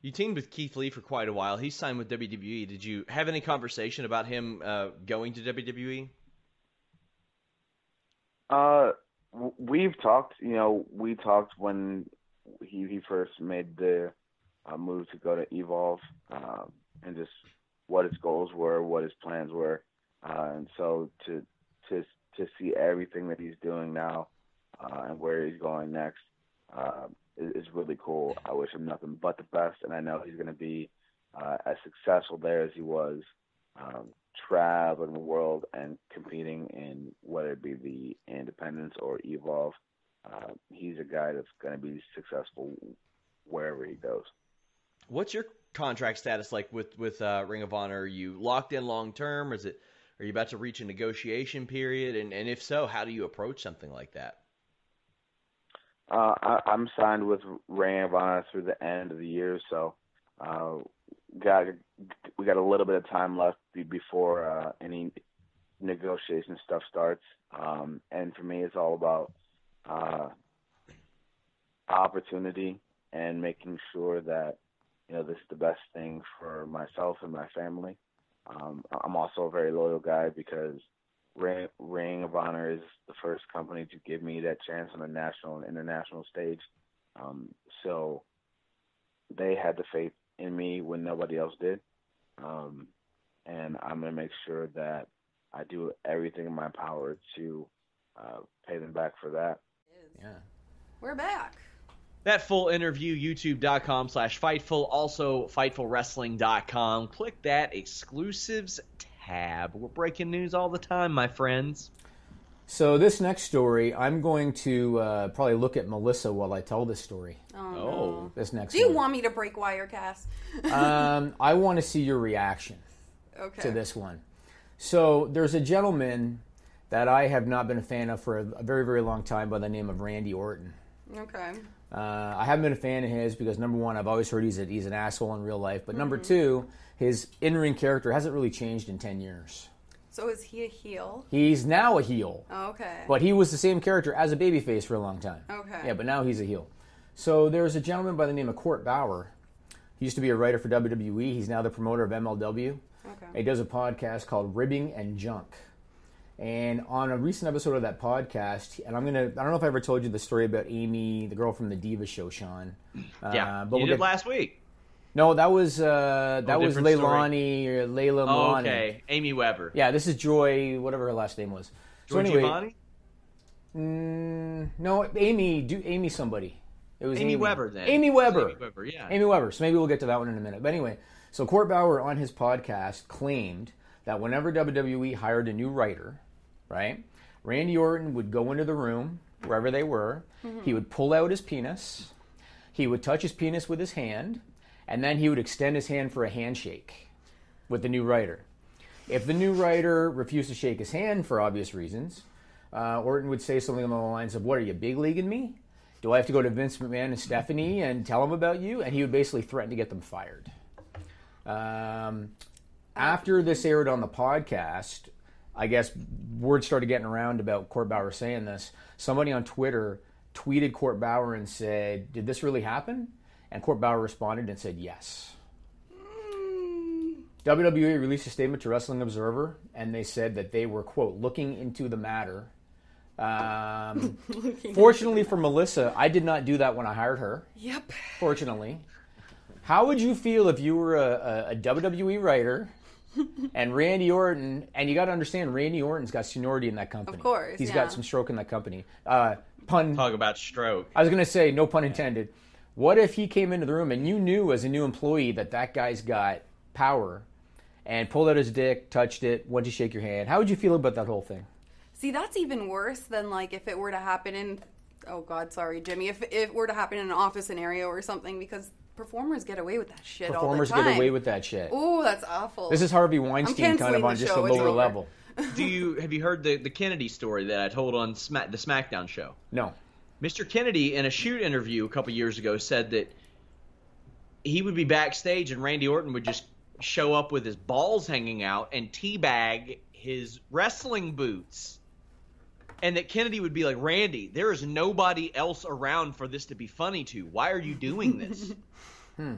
You teamed with Keith Lee for quite a while. He signed with W W E. Did you have any conversation about him uh, going to W W E? Uh, we've talked. You know, we talked when he, he first made the uh, move to go to Evolve, uh, and just what his goals were, what his plans were, uh, and so to to to see everything that he's doing now uh, and where he's going next. Uh, It's really cool. I wish him nothing but the best, and I know he's going to be uh, as successful there as he was um, traveling the world and competing in whether it be the Independence or Evolve. Uh, he's a guy that's going to be successful wherever he goes. What's your contract status like with with uh, Ring of Honor? Are you locked in long term? Is it? Are you about to reach a negotiation period? And and if so, how do you approach something like that? Uh, I, I'm signed with Ring of Honor through the end of the year, so uh, got we got a little bit of time left be, before uh, any negotiation stuff starts. Um, and for me, it's all about uh, opportunity and making sure that you know this is the best thing for myself and my family. Um, I'm also a very loyal guy because Ring, Ring of Honor is the first company to give me that chance on a national and international stage. Um, so they had the faith in me when nobody else did. Um, and I'm going to make sure that I do everything in my power to uh, pay them back for that. Yeah. We're back. That full interview, youtube.com slash Fightful, also Fightful Wrestling dot com. Click that exclusives tab. We're breaking news all the time, my friends. So this next story, I'm going to uh, probably look at Melissa while I tell this story. Oh, no. This next Do you one. want me to break Wirecast? um, I want to see your reaction okay. to this one. So there's a gentleman that I have not been a fan of for a very, very long time by the name of Randy Orton. Okay. Uh, I haven't been a fan of his because, number one, I've always heard he's, a, he's an asshole in real life. But mm-hmm. number two, his in-ring character hasn't really changed in ten years. So is he a heel? He's now a heel. Oh, okay. But he was the same character as a babyface for a long time. Okay. Yeah, but now he's a heel. So there's a gentleman by the name of Court Bauer. He used to be a writer for W W E. He's now the promoter of M L W. Okay. He does a podcast called Ribbing and Junk. And on a recent episode of that podcast, and I'm going to, I don't know if I ever told you the story about Amy, the girl from the Diva show, Sean. Yeah, uh, but you we'll did get, last week. No, that was uh, that oh, was Leilani story. or Layla Milani. Oh, okay, Amy Weber. Yeah, this is Joy, whatever her last name was. Joy so anyway, Giovanni? Mm, no, Amy, do Amy somebody. It was Amy, Amy. Weber then. Amy Weber. Amy Weber, yeah. Amy Weber, so maybe we'll get to that one in a minute. But anyway, so Court Bauer on his podcast claimed that whenever W W E hired a new writer, right, Randy Orton would go into the room, wherever they were, mm-hmm. he would pull out his penis, he would touch his penis with his hand, and then he would extend his hand for a handshake with the new writer. If the new writer refused to shake his hand for obvious reasons, uh, Orton would say something along the lines of, "What, are you big leaguing me? Do I have to go to Vince McMahon and Stephanie and tell them about you?" And he would basically threaten to get them fired. Um, after this aired on the podcast, I guess word started getting around about Court Bauer saying this. Somebody on Twitter tweeted Court Bauer and said, "Did this really happen?" And Court Bauer responded and said, "Yes." Mm. W W E released a statement to Wrestling Observer, and they said that they were, quote, looking into the matter. Um, fortunately for Melissa, I did not do that when I hired her. Yep. Fortunately. How would you feel if you were a, a, a W W E writer and Randy Orton, and you got to understand, Randy Orton's got seniority in that company. Of course, He's yeah. got some stroke in that company. Uh, pun. Talk about stroke. I was going to say, no pun intended. What if he came into the room and you knew as a new employee that that guy's got power and pulled out his dick, touched it, went to shake your hand? How would you feel about that whole thing? See, that's even worse than like if it were to happen in, oh God, sorry, Jimmy, if, if it were to happen in an office scenario or something, because performers get away with that shit all the time. Performers get away with that shit. Ooh, that's awful. This is Harvey Weinstein kind of on just a lower level. Do you have you heard the, the Kennedy story that I told on Smack, the SmackDown show? No. Mister Kennedy, in a shoot interview a couple years ago, said that he would be backstage and Randy Orton would just show up with his balls hanging out and teabag his wrestling boots. And that Kennedy would be like, Randy, there is nobody else around for this to be funny to. Why are you doing this? hmm.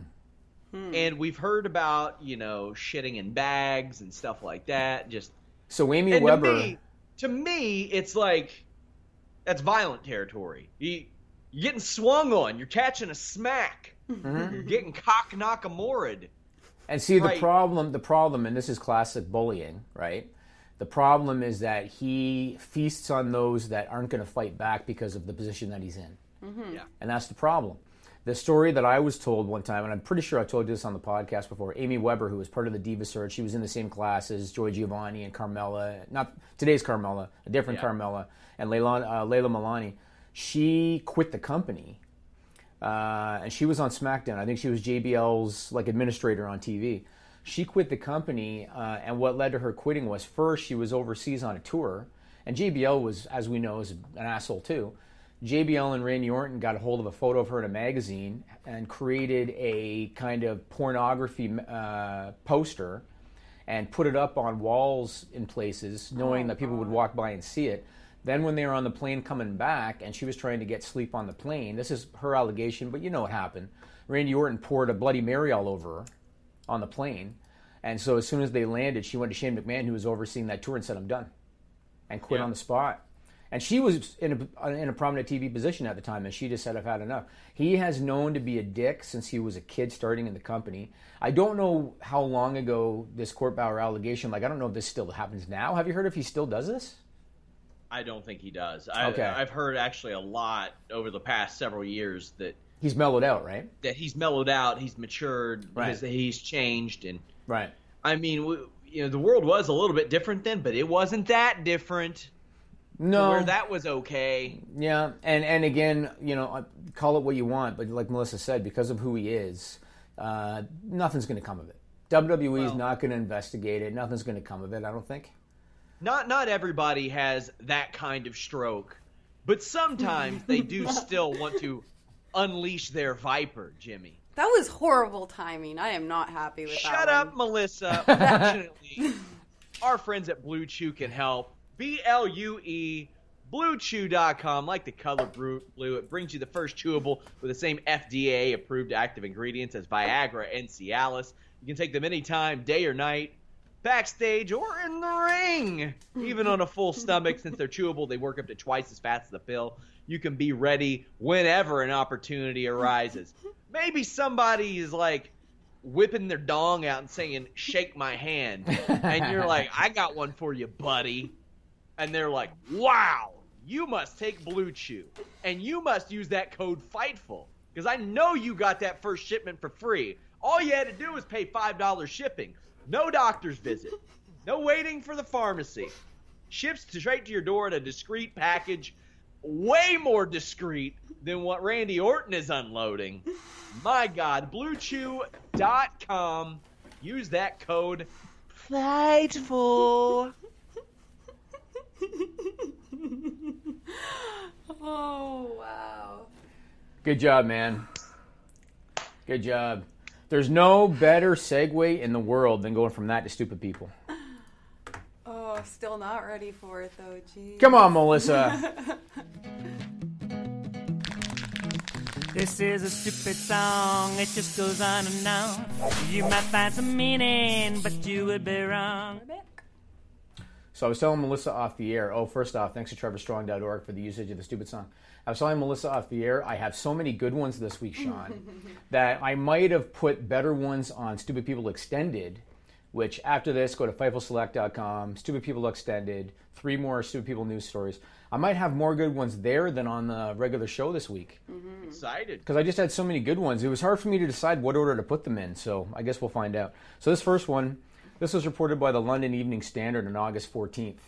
Hmm. And we've heard about, you know, shitting in bags and stuff like that. Just So Amy and Weber... To me, to me, it's like... That's violent territory. You, you're getting swung on. You're catching a smack. Mm-hmm. You're getting cock knockamora'd. And see, right. the problem, the problem, and this is classic bullying, right? The problem is that he feasts on those that aren't going to fight back because of the position that he's in. Mm-hmm. Yeah. And that's the problem. The story that I was told one time, and I'm pretty sure I told you this on the podcast before, Amy Weber, who was part of the Diva Search, she was in the same class as Joy Giovanni and Carmella. Not today's Carmella, a different yeah. Carmella. And Layla, uh, Layla Milani, she quit the company, uh, and she was on SmackDown. I think she was J B L's like administrator on T V. She quit the company, uh, and what led to her quitting was first she was overseas on a tour, and J B L was, as we know, is an asshole too. J B L and Randy Orton got a hold of a photo of her in a magazine and created a kind of pornography uh, poster and put it up on walls in places, knowing oh, that people God. would walk by and see it. Then when they were on the plane coming back and she was trying to get sleep on the plane, this is her allegation, but you know what happened. Randy Orton poured a Bloody Mary all over her on the plane. And so as soon as they landed, she went to Shane McMahon, who was overseeing that tour, and said, I'm done, and quit yeah. on the spot. And she was in a, in a prominent T V position at the time, and she just said, I've had enough. He has known to be a dick since he was a kid starting in the company. I don't know how long ago this Court Bauer allegation, like I don't know if this still happens now. Have you heard if he still does this? I don't think he does. I, okay. I've heard actually a lot over the past several years that... He's mellowed out, right? That he's mellowed out, he's matured, right. he's changed. and Right. I mean, we, you know, the world was a little bit different then, but it wasn't that different. No, where that was okay. Yeah, and and again, you know, call it what you want, but like Melissa said, because of who he is, uh, nothing's going to come of it. W W E is well, not going to investigate it. Nothing's going to come of it, I don't think. Not not everybody has that kind of stroke, but sometimes they do still want to unleash their viper, Jimmy. That was horrible timing. I am not happy with Shut that Shut up, one. Melissa. Fortunately, our friends at Blue Chew can help. B L U E, blue chew dot com. Like the color blue, it brings you the first chewable with the same F D A-approved active ingredients as Viagra and Cialis. You can take them anytime, day or night, backstage or in the ring. Even on a full stomach, since they're chewable, they work up to twice as fast as the pill. You can be ready whenever an opportunity arises. Maybe somebody is like, whipping their dong out and saying, shake my hand. And you're like, I got one for you, buddy. And they're like, wow, you must take Blue Chew. And you must use that code FIGHTFUL. Because I know you got that first shipment for free. All you had to do was pay five dollars shipping. No doctor's visit. No waiting for the pharmacy. Ships straight to your door in a discreet package. Way more discreet than what Randy Orton is unloading. My God, blue chew dot com. Use that code FIGHTFUL. Oh, wow. Good job, man. Good job. There's no better segue in the world than going from that to stupid people. Oh, still not ready for it, though. Jeez. Come on, Melissa. This is a stupid song. It just goes on and on. You might find some meaning, but you would be wrong. So I was telling Melissa off the air, oh, first off, thanks to trevor strong dot org for the usage of the stupid song. I was telling Melissa off the air, I have so many good ones this week, Sean, that I might have put better ones on Stupid People Extended, which after this, go to fightful select dot com, Stupid People Extended, three more Stupid People news stories. I might have more good ones there than on the regular show this week. Mm-hmm. Excited. Because I just had so many good ones. It was hard for me to decide what order to put them in, so I guess we'll find out. So this first one, this was reported by the London Evening Standard on August fourteenth.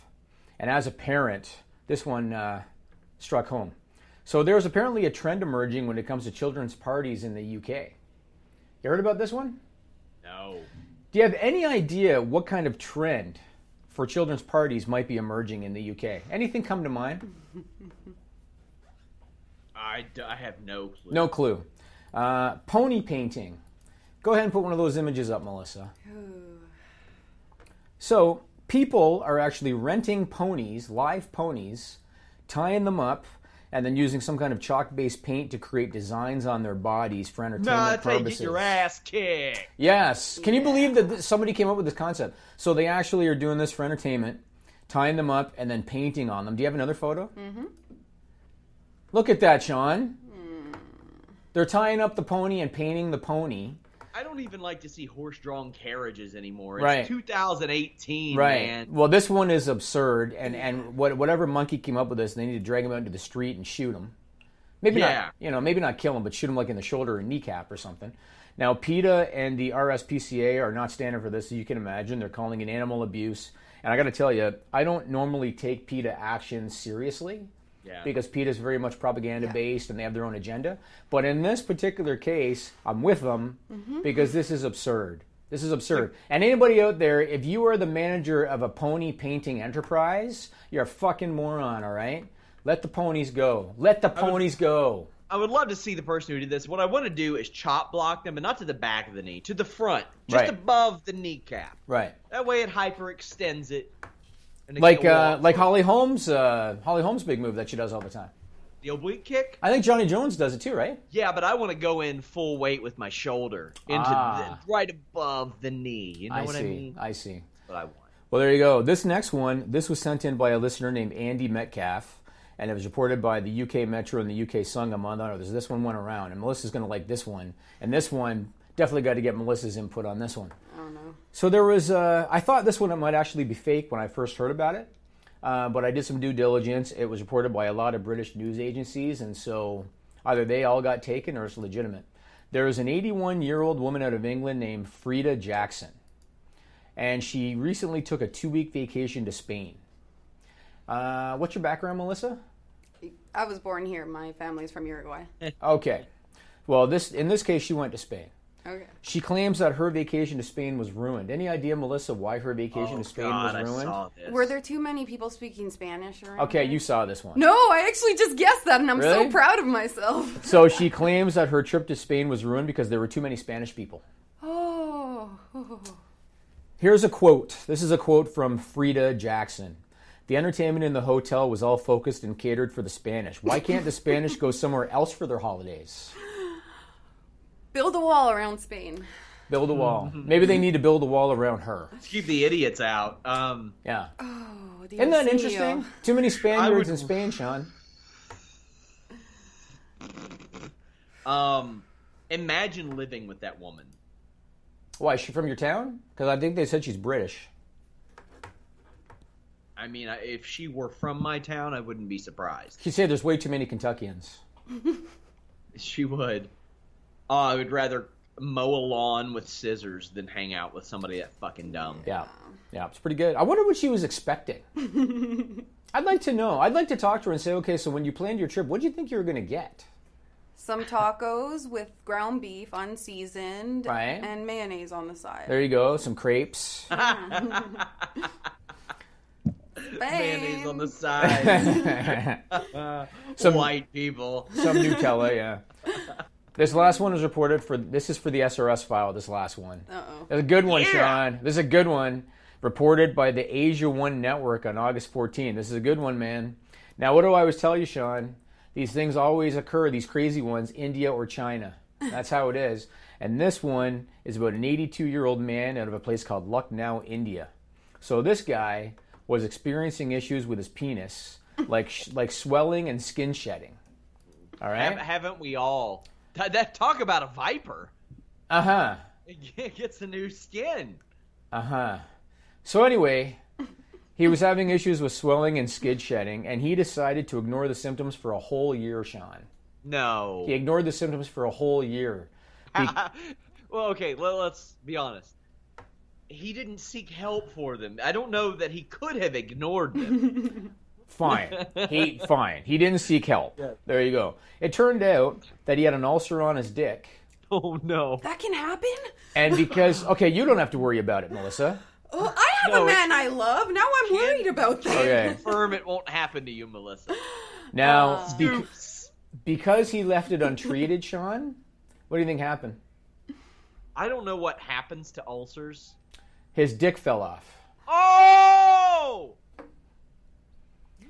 And as a parent, this one uh, struck home. So there's apparently a trend emerging when it comes to children's parties in the U K. You heard about this one? No. Do you have any idea what kind of trend for children's parties might be emerging in the U K? Anything come to mind? I, I have no clue. No clue. Uh, pony painting. Go ahead and put one of those images up, Melissa. Ooh. So people are actually renting ponies, live ponies, tying them up, and then using some kind of chalk-based paint to create designs on their bodies for entertainment no, purposes. No, you get your ass kicked. Yes. Can yeah. you believe that th- somebody came up with this concept? So they actually are doing this for entertainment, tying them up, and then painting on them. Do you have another photo? Mm-hmm. Look at that, Sean. Mm. They're tying up the pony and painting the pony. I don't even like to see horse-drawn carriages anymore. It's right. two thousand eighteen, right. man. Well, this one is absurd, and, and what, whatever monkey came up with this, they need to drag him out into the street and shoot him. Maybe yeah. not, you know, maybe not kill him, but shoot him like in the shoulder or kneecap or something. Now, PETA and the R S P C A are not standing for this, as you can imagine. They're calling it animal abuse. And I got to tell you, I don't normally take PETA action seriously. Yeah. Because PETA is very much propaganda-based, yeah. and they have their own agenda. But in this particular case, I'm with them, mm-hmm. because this is absurd. This is absurd. And anybody out there, if you are the manager of a pony painting enterprise, you're a fucking moron, all right? Let the ponies go. Let the ponies I would, go. I would love to see the person who did this. What I want to do is chop block them, but not to the back of the knee, to the front, just right. above the kneecap. Right. That way it hyperextends it. Like uh, like Holly Holmes, uh, Holly Holmes' big move that she does all the time. The oblique kick? I think Johnny Jones does it too, right? Yeah, but I want to go in full weight with my shoulder into ah. the, right above the knee. You know I what see. I mean? I see. But I want. Well, there you go. This next one, this was sent in by a listener named Andy Metcalf, and it was reported by the U K Metro and the U K Sun a month ago. This one went around, and Melissa's going to like this one. And this one, definitely got to get Melissa's input on this one. So there was, uh, I thought this one might actually be fake when I first heard about it, uh, but I did some due diligence. It was reported by a lot of British news agencies, and so either they all got taken or it's legitimate. There is an eighty-one-year-old woman out of England named Frida Jackson, and she recently took a two-week vacation to Spain. Uh, what's your background, Melissa? I was born here. My family's from Uruguay. Okay. Well, this in this case, she went to Spain. Okay. She claims that her vacation to Spain was ruined. Any idea, Melissa, why her vacation oh, to Spain God, was ruined? I saw this. Were there too many people speaking Spanish around? Okay, you saw this one. No, I actually just guessed that, and I'm really? so proud of myself. So she claims that her trip to Spain was ruined because there were too many Spanish people. Oh. Here's a quote. This is a quote from Frida Jackson. The entertainment in the hotel was all focused and catered for the Spanish. Why can't the Spanish go somewhere else for their holidays? Build a wall around Spain. Build a wall. Maybe they need to build a wall around her. Keep the idiots out. Um, yeah. Oh, isn't that interesting? Too many Spaniards would... in Spain, Sean. Um, imagine living with that woman. Why, is she from your town? Because I think they said she's British. I mean, if she were from my town, I wouldn't be surprised. She said there's way too many Kentuckians. She would. Oh, I would rather mow a lawn with scissors than hang out with somebody that fucking dumb. Yeah. Yeah, it's pretty good. I wonder what she was expecting. I'd like to know. I'd like to talk to her and say, okay, so when you planned your trip, what did you think you were going to get? Some tacos with ground beef unseasoned right. and mayonnaise on the side. There you go. Some crepes. Mayonnaise on the side. Some white people. Some Nutella, yeah. This last one is reported for, this is for the S R S file, this last one. Uh-oh. That's a good one, yeah. Sean. This is a good one. Reported by the Asia One Network on August fourteenth. This is a good one, man. Now, what do I always tell you, Sean? These things always occur, these crazy ones, India or China. That's how it is. And this one is about an eighty-two-year-old man out of a place called Lucknow, India. So this guy was experiencing issues with his penis, like like swelling and skin shedding. All right? Haven't we all? That talk about a viper. Uh-huh. It gets a new skin. Uh-huh. So anyway, he was having issues with swelling and skin shedding, and he decided to ignore the symptoms for a whole year, Sean. No. He ignored the symptoms for a whole year. He... well, okay, well, let's be honest. He didn't seek help for them. I don't know that he could have ignored them. Fine. He fine. He didn't seek help. Yeah. There you go. It turned out that he had an ulcer on his dick. Oh, no. That can happen? And because, okay, you don't have to worry about it, Melissa. Well, I have no, a man I love. Now I'm worried about that. Okay. Confirm it won't happen to you, Melissa. Now, uh, beca- because he left it untreated, Sean, what do you think happened? I don't know what happens to ulcers. His dick fell off. Oh!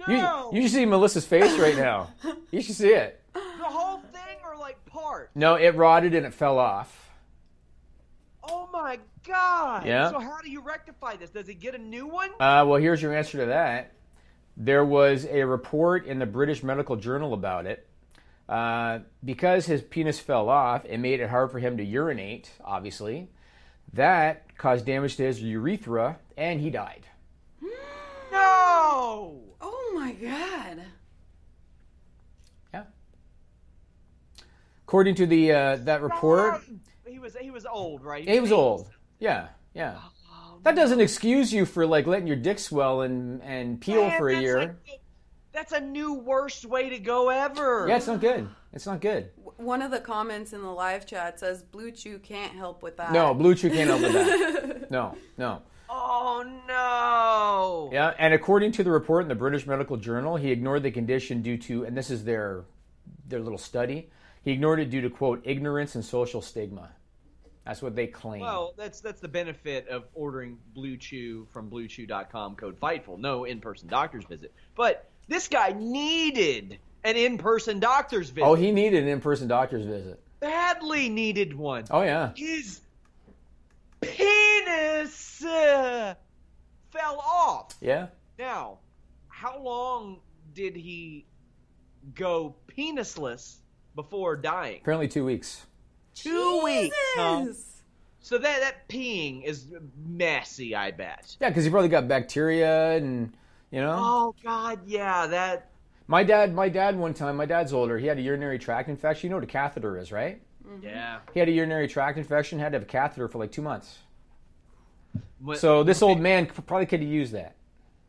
No! You, you should see Melissa's face right now. You should see it. The whole thing or like part? No, it rotted and it fell off. Oh my God. Yeah. So how do you rectify this? Does he get a new one? Uh, well, here's your answer to that. There was a report in the British Medical Journal about it. Uh, because his penis fell off, it made it hard for him to urinate, obviously. That caused damage to his urethra, and he died. No! Oh, my God. Yeah. According to the uh, that report... He was he was old, right? He was old. Yeah, yeah. Oh, that doesn't excuse you for, like, letting your dick swell and, and peel man, for a year. Like, that's a new worst way to go ever. Yeah, it's not good. It's not good. One of the comments in the live chat says, Blue Chew can't help with that. No, Blue Chew can't help with that. No, no. Oh, no. Yeah, and according to the report in the British Medical Journal, he ignored the condition due to, and this is their their little study, he ignored it due to, quote, ignorance and social stigma. That's what they claim. Well, that's that's the benefit of ordering Blue Chew from blue chew dot com, code Fightful. No in-person doctor's visit. But this guy needed an in-person doctor's visit. Oh, he needed an in-person doctor's visit. Badly needed one. Oh, yeah. His penis uh, fell off. Yeah. Now, how long did he go penisless before dying? Apparently two weeks. Two Jesus. weeks. Huh? So that that peeing is messy, I bet. Yeah, because he probably got bacteria and, you know. Oh, God, yeah. that. My dad, my dad one time, my dad's older, he had a urinary tract infection. You know what a catheter is, right? Mm-hmm. Yeah. He had a urinary tract infection, had to have a catheter for like two months. But, so this okay. old man probably could have used that.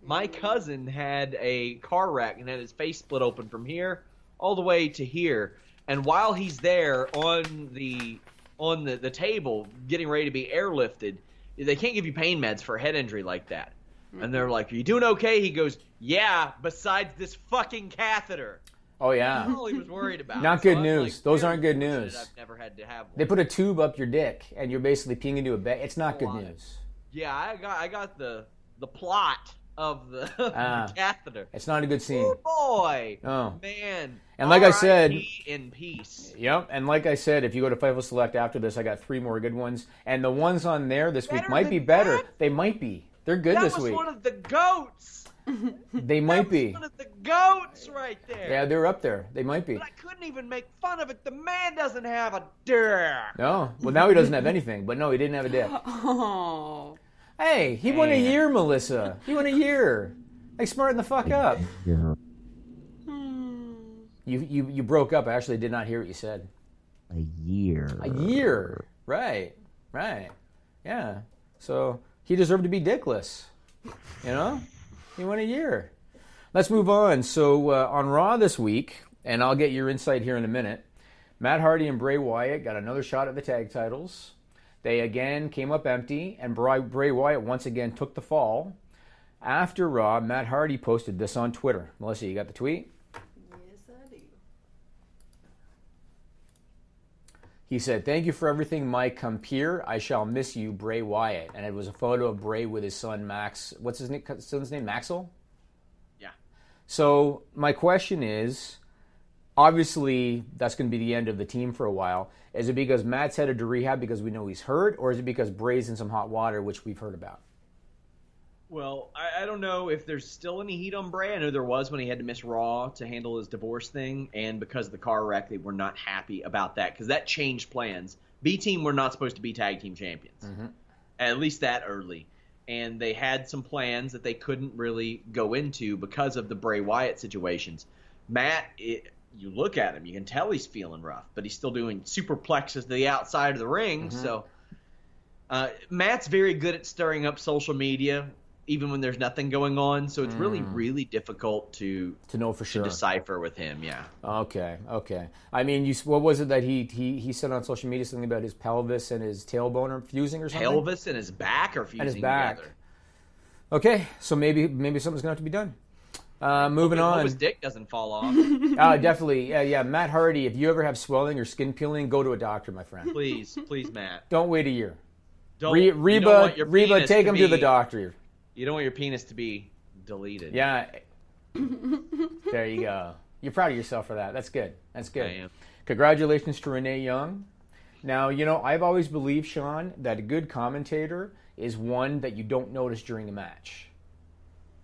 My cousin had a car wreck and had his face split open from here all the way to here. And while he's there on the on the, the table getting ready to be airlifted, they can't give you pain meds for a head injury like that. Mm-hmm. And they're like, are you doing okay? He goes, yeah, besides this fucking catheter. Oh, yeah. That's all he was worried about. Not so good news. Like, those aren't good news. I've never had to have one. They put a tube up your dick, and you're basically peeing into a bed. It's not good news. Yeah, I got I got the the plot of the, ah, the catheter. It's not a good scene. Oh, boy. Oh. Man. And like I said, in peace. Yep. And like I said, if you go to Fightful Select after this, I got three more good ones. And the ones on there this week might be better. They might be. They're good this week. That was one of the goats. They might be. That was one of the goats right there. Yeah, they're up there. They might be. But I couldn't even make fun of it. The man doesn't have a dick. No. Well, now he doesn't have anything. But no, he didn't have a dick. Oh. Hey, he man. won a year, Melissa. He won a year. Like, smarten the fuck up. Yeah. You, you you broke up. I actually did not hear what you said. A year. A year. Right. Right. Yeah. So he deserved to be dickless. You know? He won a year. Let's move on. So uh, on Raw this week, and I'll get your insight here in a minute, Matt Hardy and Bray Wyatt got another shot at the tag titles. They again came up empty, and Bray, Bray Wyatt once again took the fall. After Raw, Matt Hardy posted this on Twitter. Melissa, you got the tweet? Yes, I do. He said, "Thank you for everything, my compeer. I shall miss you, Bray Wyatt." And it was a photo of Bray with his son, Max. What's his, name, his son's name? Maxwell? Yeah. So my question is, obviously, that's going to be the end of the team for a while. Is it because Matt's headed to rehab because we know he's hurt, or is it because Bray's in some hot water, which we've heard about? Well, I, I don't know if there's still any heat on Bray. I know there was when he had to miss Raw to handle his divorce thing, and because of the car wreck, they were not happy about that because that changed plans. B Team were not supposed to be tag team champions, mm-hmm. at least that early, and they had some plans that they couldn't really go into because of the Bray Wyatt situations. Matt, it, you look at him, you can tell he's feeling rough, but he's still doing superplexes to the outside of the ring, mm-hmm. so... Uh, Matt's very good at stirring up social media, even when there's nothing going on. So it's mm. really, really difficult to to know for to sure, decipher with him. Yeah. Okay. Okay. I mean, you what was it that he he he said on social media something about his pelvis and his tailbone are fusing or something? Pelvis and his back are fusing and his back. Together. Okay, so maybe maybe something's going to have to be done. Uh, moving on. I hope his dick doesn't fall off. uh, definitely. Yeah, yeah. Matt Hardy, if you ever have swelling or skin peeling, go to a doctor, my friend. Please, please, Matt. Don't wait a year. Re- Reba, Reba, take to him be, to the doctor. You don't want your penis to be deleted. Yeah. There you go. You're proud of yourself for that. That's good. That's good. I am. Congratulations to Renee Young. Now, you know, I've always believed, Sean, that a good commentator is one that you don't notice during the match.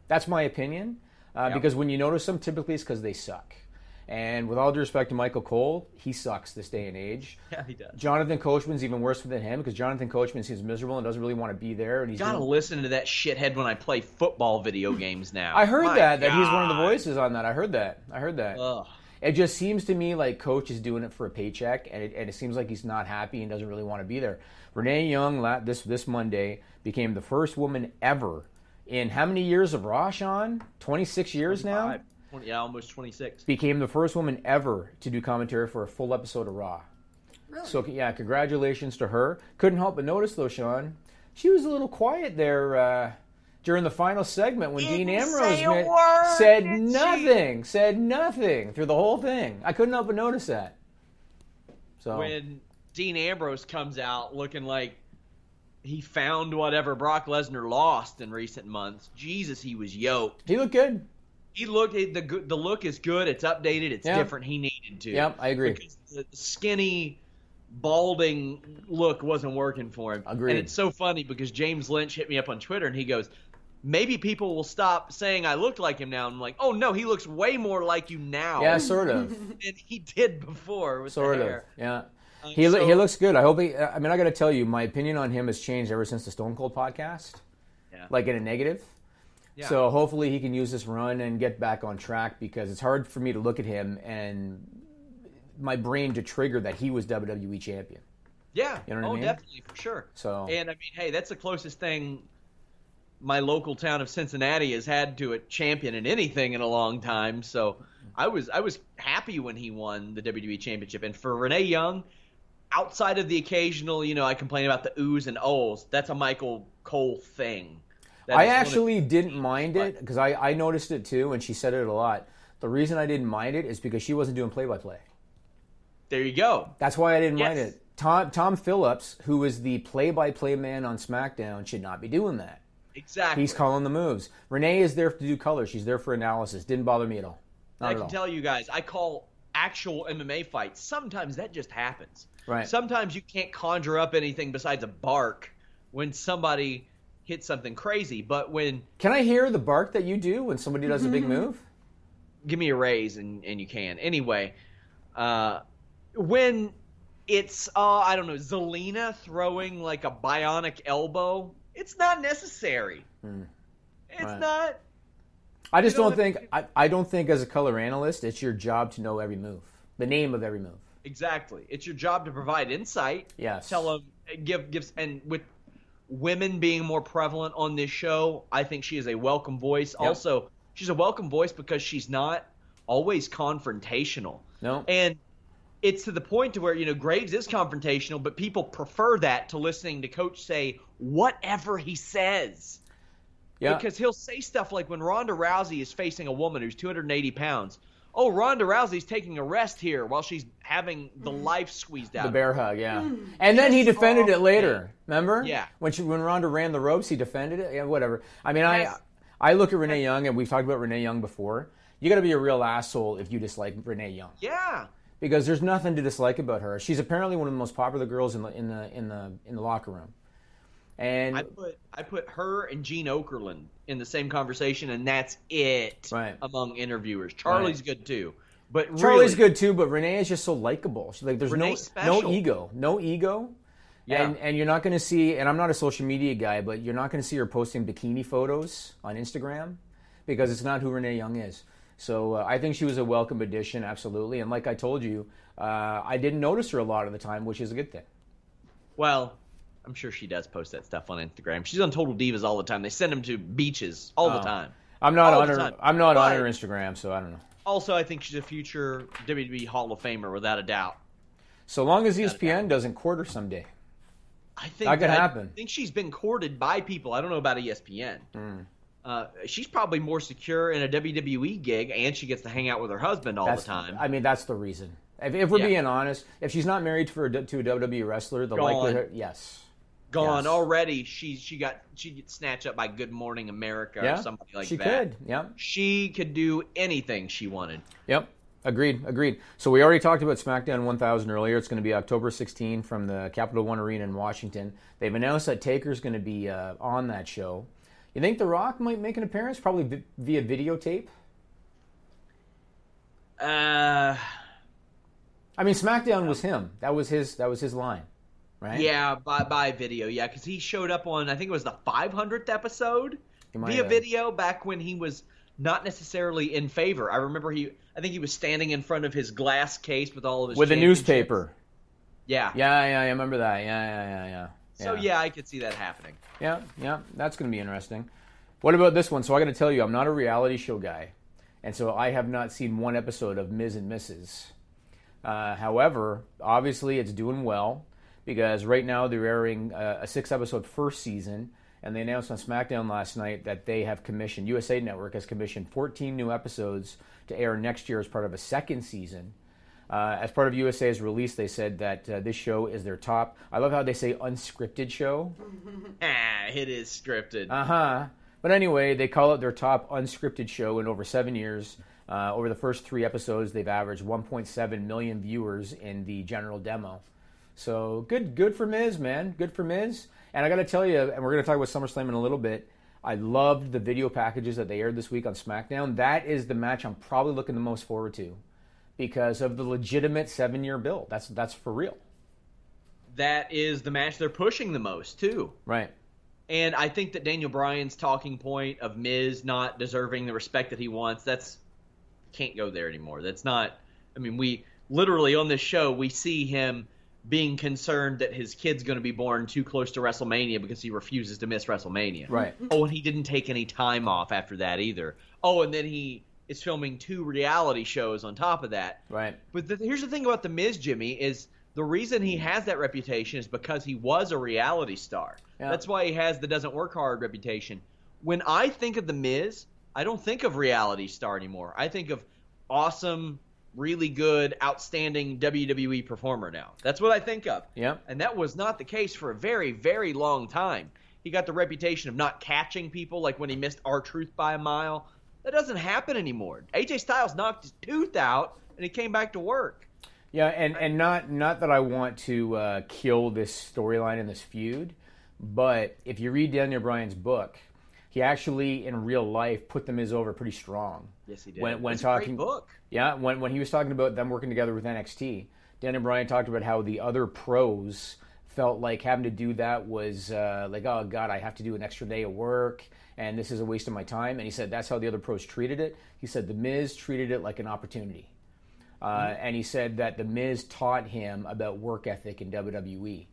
That's my opinion. Uh, yeah. Because when you notice them, typically it's because they suck. And with all due respect to Michael Cole, he sucks this day and age. Yeah, he does. Jonathan Coachman's even worse than him because Jonathan Coachman seems miserable and doesn't really want to be there. And he's gotta doing... listen to that shithead when I play football video games now. I heard My that, God. that he's one of the voices on that. I heard that. I heard that. Ugh. It just seems to me like Coach is doing it for a paycheck, and it, and it seems like he's not happy and doesn't really want to be there. Renee Young, this, this Monday, became the first woman ever in how many years of Raw, Sean? twenty-six years twenty-five now? Yeah, almost twenty-six. Became the first woman ever to do commentary for a full episode of Raw. Really? So, yeah, congratulations to her. Couldn't help but notice, though, Sean, she was a little quiet there uh, during the final segment when Didn't Dean Ambrose went, word, said nothing, she? said nothing through the whole thing. I couldn't help but notice that. So when Dean Ambrose comes out looking like he found whatever Brock Lesnar lost in recent months, Jesus, he was yoked. He looked good. He looked the the look is good. It's updated. It's yeah. different. He needed to. Yep, I agree. Because the skinny, balding look wasn't working for him. Agreed. And it's so funny because James Lynch hit me up on Twitter and he goes, "Maybe people will stop saying I looked like him now." I'm like, "Oh no, he looks way more like you now." Yeah, sort of. Than he did before. With sort the hair. of. Yeah. Um, he so, he looks good. I hope he. I mean, I got to tell you, my opinion on him has changed ever since the Stone Cold podcast. Yeah. Like in a negative. Yeah. So hopefully he can use this run and get back on track because it's hard for me to look at him and my brain to trigger that he was W W E champion. Yeah, you know what oh, I mean? Definitely, for sure. So, and I mean, hey, that's the closest thing my local town of Cincinnati has had to a champion in anything in a long time. So I was I was happy when he won the W W E championship. And for Renee Young, outside of the occasional, you know, I complain about the oohs and ohs, that's a Michael Cole thing. I actually didn't mind it because I, I noticed it too, and she said it a lot. The reason I didn't mind it is because she wasn't doing play-by-play. There you go. That's why I didn't yes. mind it. Tom Tom Phillips, who is the play-by-play man on SmackDown, should not be doing that. Exactly. He's calling the moves. Renee is there to do color. She's there for analysis. Didn't bother me at all. Not I can all. tell you guys, I call actual M M A fights. Sometimes that just happens. Right. Sometimes you can't conjure up anything besides a bark when somebody hit something crazy, but when... Can I hear the bark that you do when somebody does a big move? Give me a raise and, and you can. Anyway, uh, when it's, uh, I don't know, Zelina throwing like a bionic elbow, it's not necessary. Mm. It's right. not... I just don't think... I, I don't think as a color analyst, it's your job to know every move. The name of every move. Exactly. It's your job to provide insight. Yes. Tell them... Give... gives And with... women being more prevalent on this show, I think she is a welcome voice. Yep. Also, she's a welcome voice because she's not always confrontational. No. And it's to the point to where, you know, Graves is confrontational, but people prefer that to listening to Coach say whatever he says. Yeah. Because he'll say stuff like when Ronda Rousey is facing a woman who's two hundred eighty pounds, oh, Ronda Rousey's taking a rest here while she's having the life squeezed out. The bear hug, yeah. And then he defended it later, remember? Yeah. When she, when Ronda ran the ropes, he defended it. Yeah, whatever. I mean, I I look at Renee Young, and we've talked about Renee Young before. You got to be a real asshole if you dislike Renee Young. Yeah. Because there's nothing to dislike about her. She's apparently one of the most popular girls in the in the in the in the locker room. And I put I put her and Gene Okerlund in the same conversation, and that's it right. among interviewers. Charlie's right. good too, but Charlie's really, good too. But Renee is just so likable. She's like, there's Renee's no special. no ego, no ego. Yeah. And and you're not going to see. And I'm not a social media guy, but you're not going to see her posting bikini photos on Instagram because it's not who Renee Young is. So uh, I think she was a welcome addition, absolutely. And like I told you, uh, I didn't notice her a lot of the time, which is a good thing. Well, I'm sure she does post that stuff on Instagram. She's on Total Divas all the time. They send them to beaches all oh. the time. I'm not all on her. I'm not but on her Instagram, so I don't know. Also, I think she's a future W W E Hall of Famer without a doubt. So long as without E S P N doesn't court her someday. I think that could that, happen. I think she's been courted by people. I don't know about E S P N. Mm. Uh, she's probably more secure in a W W E gig, and she gets to hang out with her husband all that's, the time. I mean, that's the reason. If, if we're yeah. being honest, if she's not married for a, to a W W E wrestler, the Gone. likelihood, yes. Gone yes. already. She she got she gets snatched up by Good Morning America yeah. or something like she that. She could. Yeah. She could do anything she wanted. Yep. Agreed, agreed. So we already talked about SmackDown one thousand earlier. It's going to be October sixteenth from the Capital One Arena in Washington. They've announced that Taker's going to be uh, on that show. You think The Rock might make an appearance, probably via videotape? Uh, I mean, SmackDown was him. That was his. That was his line, right? Yeah, by by video. Yeah, because he showed up on I think it was the five hundredth episode via video back when he was not necessarily in favor. I remember he. I think he was standing in front of his glass case with all of his with a newspaper. Yeah. Yeah, yeah, I remember that. Yeah, yeah, yeah, yeah. So, yeah. yeah, I could see that happening. Yeah, yeah, that's going to be interesting. What about this one? So I got to tell you, I'm not a reality show guy, and so I have not seen one episode of Miz and Missus Uh, however, obviously it's doing well because right now they're airing uh, a six-episode first season, and they announced on SmackDown last night that they have commissioned, U S A Network has commissioned fourteen new episodes to air next year as part of a second season. Uh, as part of U S A's release, they said that uh, this show is their top. I love how they say unscripted show. Ah, it is scripted. Uh-huh. But anyway, they call it their top unscripted show in over seven years. Uh, over the first three episodes, they've averaged one point seven million viewers in the general demo. So good good for Miz, man. Good for Miz. And I got to tell you, and we're going to talk about SummerSlam in a little bit, I loved the video packages that they aired this week on SmackDown. That is the match I'm probably looking the most forward to because of the legitimate seven-year build. That's that's for real. That is the match they're pushing the most, too. Right. And I think that Daniel Bryan's talking point of Miz not deserving the respect that he wants, that's can't go there anymore. That's not – I mean, we literally on this show, we see him – being concerned that his kid's going to be born too close to WrestleMania because he refuses to miss WrestleMania. Right. Oh, and he didn't take any time off after that either. Oh, and then he is filming two reality shows on top of that. Right. But the, here's the thing about The Miz, Jimmy, is the reason he has that reputation is because he was a reality star. Yeah. That's why he has the doesn't work hard reputation. When I think of The Miz, I don't think of reality star anymore. I think of awesome, really good, outstanding W W E performer now. That's what I think of. Yeah. And that was not the case for a very, very long time. He got the reputation of not catching people, like when he missed R-Truth by a mile. That doesn't happen anymore. A J Styles knocked his tooth out, and he came back to work. Yeah, and, and not, not that I want to uh, kill this storyline and this feud, but if you read Daniel Bryan's book, he actually, in real life, put The Miz over pretty strong. Yes, he did. When, when it's talking, a great book. Yeah, when, when he was talking about them working together with N X T, Daniel Bryan talked about how the other pros felt like having to do that was uh, like, oh, God, I have to do an extra day of work, and this is a waste of my time. And he said that's how the other pros treated it. He said The Miz treated it like an opportunity. Uh, mm-hmm. And he said that The Miz taught him about work ethic in W W E.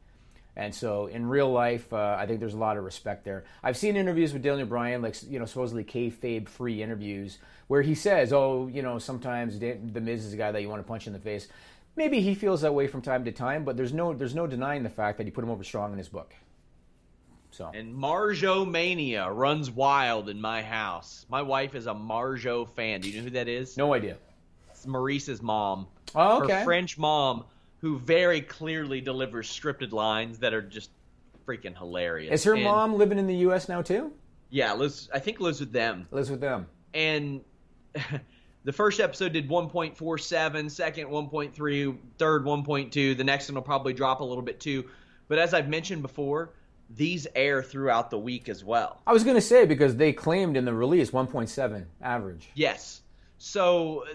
And so in real life, uh, I think there's a lot of respect there. I've seen interviews with Daniel Bryan, like, you know, supposedly kayfabe-free interviews, where he says, oh, you know, sometimes The Miz is a guy that you want to punch in the face. Maybe he feels that way from time to time, but there's no there's no denying the fact that he put him over strong in his book. So. And Marjo Mania runs wild in my house. My wife is a Marjo fan. Do you know who that is? No idea. It's Maurice's mom. Oh, okay. Her French mom, who very clearly delivers scripted lines that are just freaking hilarious. Is her and, mom living in the U S now too? Yeah, lives, I think lives with them. Lives with them. And the first episode did one point four seven, second one point three, third one point two. The next one will probably drop a little bit too. But as I've mentioned before, these air throughout the week as well. I was going to say, because they claimed in the release one point seven average. Yes. So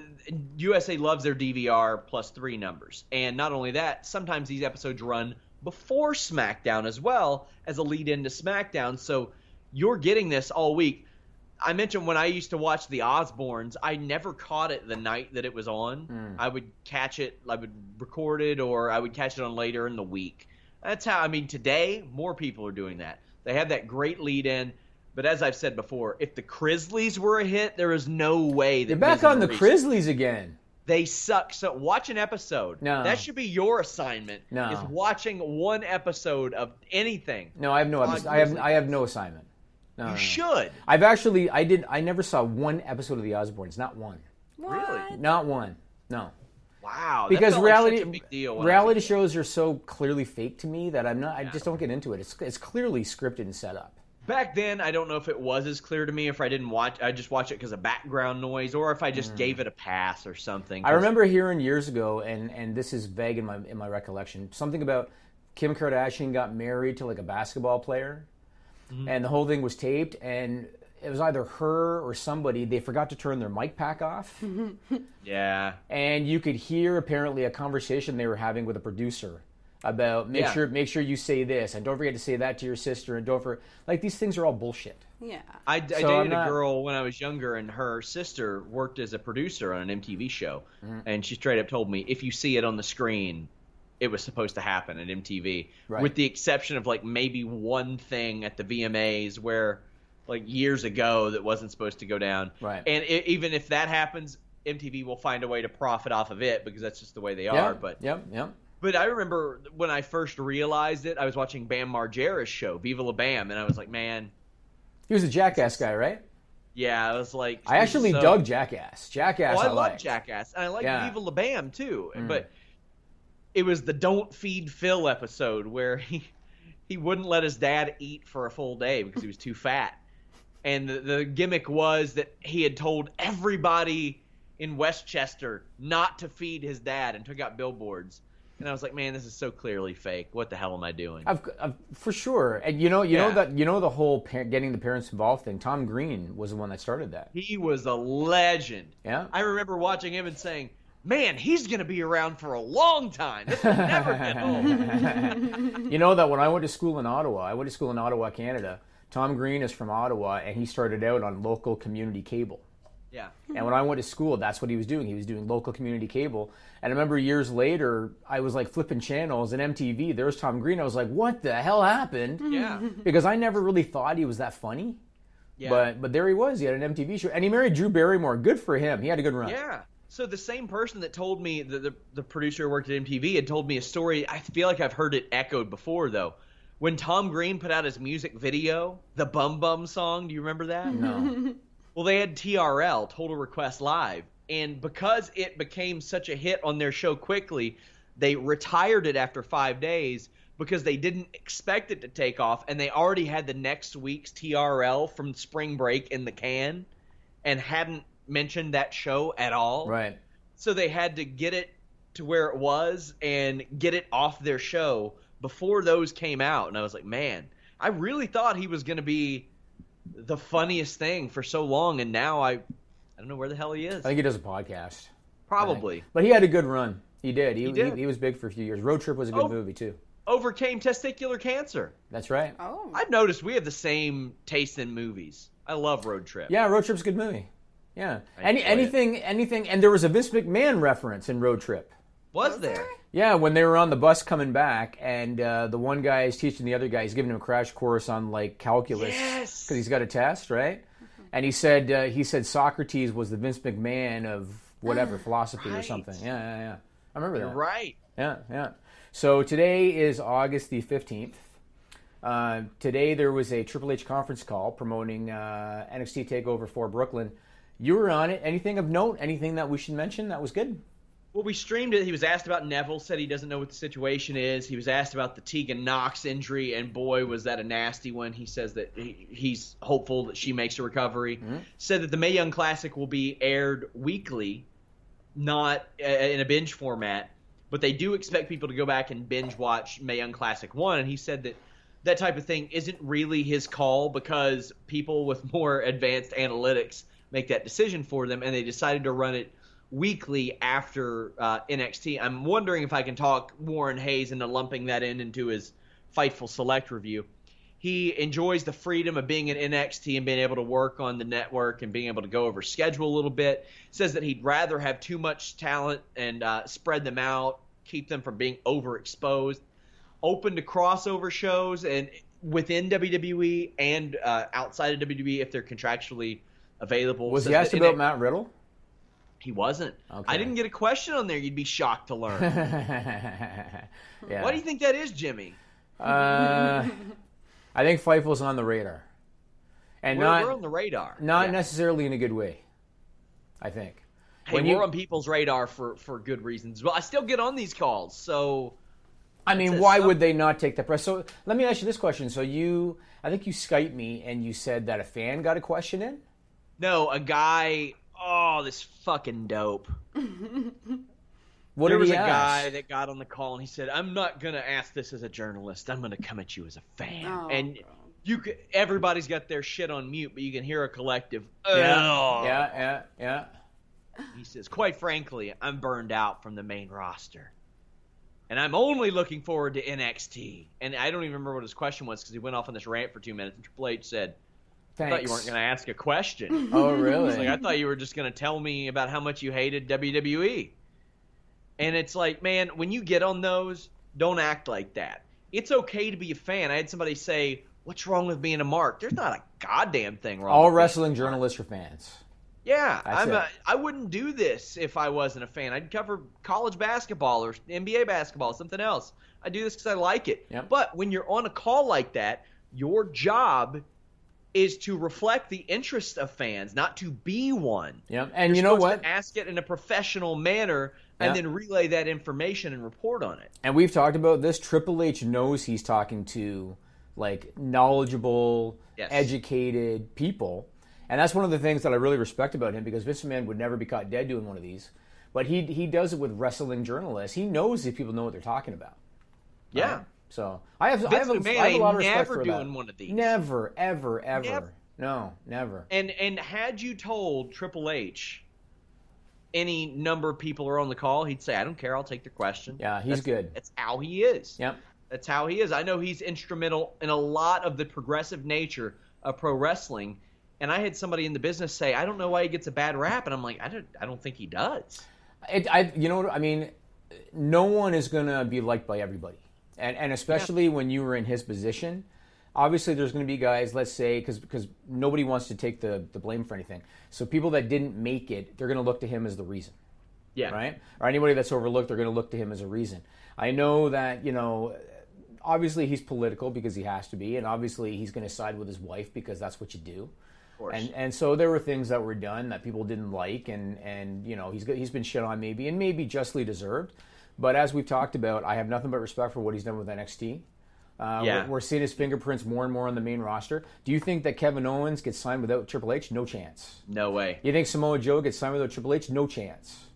U S A loves their D V R plus three numbers. And not only that, sometimes these episodes run before SmackDown as well as a lead into SmackDown. So you're getting this all week. I mentioned when I used to watch the Osbournes, I never caught it the night that it was on. Mm. I would catch it, I would record it, or I would catch it on later in the week. That's how, I mean, today, more people are doing that. They have that great lead-in, but as I've said before, if the Grizzlies were a hit, there is no way that... They're back on the Grizzlies again. They suck. So watch an episode. No. That should be your assignment, no. is watching one episode of anything. No, I have no episode. I have, I have no assignment. No, you no, no. should. I've actually, I did. I never saw one episode of The Osbournes. Not one. What? Really? Not one. No. Wow. Because reality like such a big deal reality shows are so clearly fake to me that I'm not. Yeah. I just don't get into it. It's it's clearly scripted and set up. Back then, I don't know if it was as clear to me if I didn't watch. I just watched it because of background noise, or if I just mm. gave it a pass or something. I remember hearing years ago, and and this is vague in my in my recollection, something about Kim Kardashian got married to like a basketball player. And the whole thing was taped, and it was either her or somebody. They forgot to turn their mic pack off. Yeah. And you could hear, apparently, a conversation they were having with a producer about, make yeah. sure make sure you say this, and don't forget to say that to your sister, and don't forget... Like, these things are all bullshit. Yeah. I, I so dated not... a girl when I was younger, and her sister worked as a producer on an M T V show, mm-hmm. and she straight up told me, if you see it on the screen... It was supposed to happen at M T V, right. with the exception of like maybe one thing at the V M As where, like years ago, that wasn't supposed to go down. Right. And it, even if that happens, M T V will find a way to profit off of it because that's just the way they yeah. are. But yeah, yeah. But I remember when I first realized it, I was watching Bam Margera's show, Viva La Bam, and I was like, man, he was a Jackass guy, right? Yeah, I was like, I actually so... dug Jackass. Jackass, well, I, I love Jackass, and I like yeah. Viva La Bam too, mm. but. It was the Don't Feed Phil episode where he he wouldn't let his dad eat for a full day because he was too fat. And the, the gimmick was that he had told everybody in Westchester not to feed his dad and took out billboards. And I was like, man, this is so clearly fake. What the hell am I doing? I've, I've, for sure. And you know you yeah. know that you know the whole par- getting the parents involved thing. Tom Green was the one that started that. He was a legend. Yeah. I remember watching him and saying, man, he's going to be around for a long time. This will never get old. You know that when I went to school in Ottawa, I went to school in Ottawa, Canada. Tom Green is from Ottawa, and he started out on local community cable. Yeah. And when I went to school, that's what he was doing. He was doing local community cable. And I remember years later, I was like flipping channels and M T V. There was Tom Green. I was like, what the hell happened? Yeah. Because I never really thought he was that funny. Yeah. But, but there he was. He had an M T V show. And he married Drew Barrymore. Good for him. He had a good run. Yeah. So the same person that told me, the, the, the producer who worked at M T V, had told me a story. I feel like I've heard it echoed before, though. When Tom Green put out his music video, the Bum Bum song, do you remember that? No. Well, they had T R L, Total Request Live. And because it became such a hit on their show quickly, they retired it after five days because they didn't expect it to take off. And they already had the next week's T R L from spring break in the can and hadn't mentioned that show at all. Right. So they had to get it to where it was and get it off their show before those came out. And I was like, man, I really thought he was going to be the funniest thing for so long. And now I, I don't know where the hell he is. I think he does a podcast. Probably. But he had a good run. He did. He, he, did. he, he was big for a few years. Road Trip was a good oh, movie too. Overcame testicular cancer. That's right. Oh. I've noticed we have the same taste in movies. I love Road Trip. Yeah. Road Trip's a good movie. Yeah. Any, anything, it. anything, and there was a Vince McMahon reference in Road Trip. Was there? Yeah, when they were on the bus coming back, and uh, the one guy is teaching the other guy, he's giving him a crash course on like calculus, because yes! he's got a test, right? Mm-hmm. And he said uh, he said Socrates was the Vince McMahon of whatever philosophy right. or something. Yeah, yeah, yeah. I remember You're that. Right. Yeah, yeah. So today is August the fifteenth. Uh, today there was a Triple H conference call promoting uh, N X T TakeOver for Brooklyn. You were on it. Anything of note? Anything that we should mention that was good? Well, we streamed it. He was asked about Neville, said he doesn't know what the situation is. He was asked about the Tegan Knox injury, and boy, was that a nasty one. He says that he, he's hopeful that she makes a recovery. Mm-hmm. Said that the Mae Young Classic will be aired weekly, not in a binge format, but they do expect people to go back and binge watch Mae Young Classic one. And he said that that type of thing isn't really his call, because people with more advanced analytics make that decision for them, and they decided to run it weekly after uh, N X T. I'm wondering if I can talk Warren Hayes into lumping that in into his Fightful Select review. He enjoys the freedom of being in N X T and being able to work on the network and being able to go over schedule a little bit. Says that he'd rather have too much talent and uh, spread them out, keep them from being overexposed. Open to crossover shows and within W W E and uh, outside of W W E if they're contractually available. Was so he asked about N X T Matt Riddle? He wasn't. Okay. I didn't get a question on there. You'd be shocked to learn. Yeah. Why do you think that is, Jimmy? Uh, I think Fightful's on the radar. And we're, not, we're on the radar. Not yeah. necessarily in a good way, I think. Hey, when we're you, on people's radar for, for good reasons. Well, I still get on these calls, so... I mean, why would they not take the press? So let me ask you this question. So you, I think you Skyped me and you said that a fan got a question in? No, a guy, oh, this fucking dope. What there was a ask? guy that got on the call and he said, I'm not going to ask this as a journalist. I'm going to come at you as a fan. Oh, and you could, everybody's got their shit on mute, but you can hear a collective, oh. Yeah, yeah, yeah, yeah. He says, quite frankly, I'm burned out from the main roster. And I'm only looking forward to N X T. And I don't even remember what his question was because he went off on this rant for two minutes. And Triple H said, Thanks. I thought you weren't going to ask a question. Oh, really? He's like, I thought you were just going to tell me about how much you hated W W E. And it's like, man, when you get on those, don't act like that. It's okay to be a fan. I had somebody say, what's wrong with being a mark? There's not a goddamn thing wrong. All with wrestling journalists are fans. Yeah, I'm a, I wouldn't do this if I wasn't a fan. I'd cover college basketball or N B A basketball, something else. I do this because I like it. Yep. But when you're on a call like that, your job is to reflect the interests of fans, not to be one. Yep. And you're you know what? To ask it in a professional manner and yep. then relay that information and report on it. And we've talked about this. Triple H knows he's talking to like knowledgeable, yes. educated people. And that's one of the things that I really respect about him, because Vince McMahon would never be caught dead doing one of these. But he he does it with wrestling journalists. He knows if people know what they're talking about. Yeah. Um, so I have Vince I have a, McMahon I have a lot of respect for that. Never doing one of these. Never, ever, ever. Never. No, never. And and had you told Triple H any number of people are on the call, he'd say, I don't care, I'll take the question. Yeah, he's that's, good. That's how he is. Yep. That's how he is. I know he's instrumental in a lot of the progressive nature of pro wrestling. And I had somebody in the business say, I don't know why he gets a bad rap. And I'm like, I don't I don't think he does. It, I, you know what I mean? No one is going to be liked by everybody. And and especially yeah. when you were in his position. Obviously, there's going to be guys, let's say, because nobody wants to take the, the blame for anything. So people that didn't make it, they're going to look to him as the reason. Yeah. Right? Or anybody that's overlooked, they're going to look to him as a reason. I know that, you know... Obviously, he's political because he has to be, and obviously, he's going to side with his wife because that's what you do. Of course. And and so there were things that were done that people didn't like, and, and you know he's he's been shit on maybe, and maybe justly deserved. But as we've talked about, I have nothing but respect for what he's done with N X T. Uh, yeah. we're, we're seeing his fingerprints more and more on the main roster. Do you think that Kevin Owens gets signed without Triple H? No chance. No way. You think Samoa Joe gets signed without Triple H? No chance.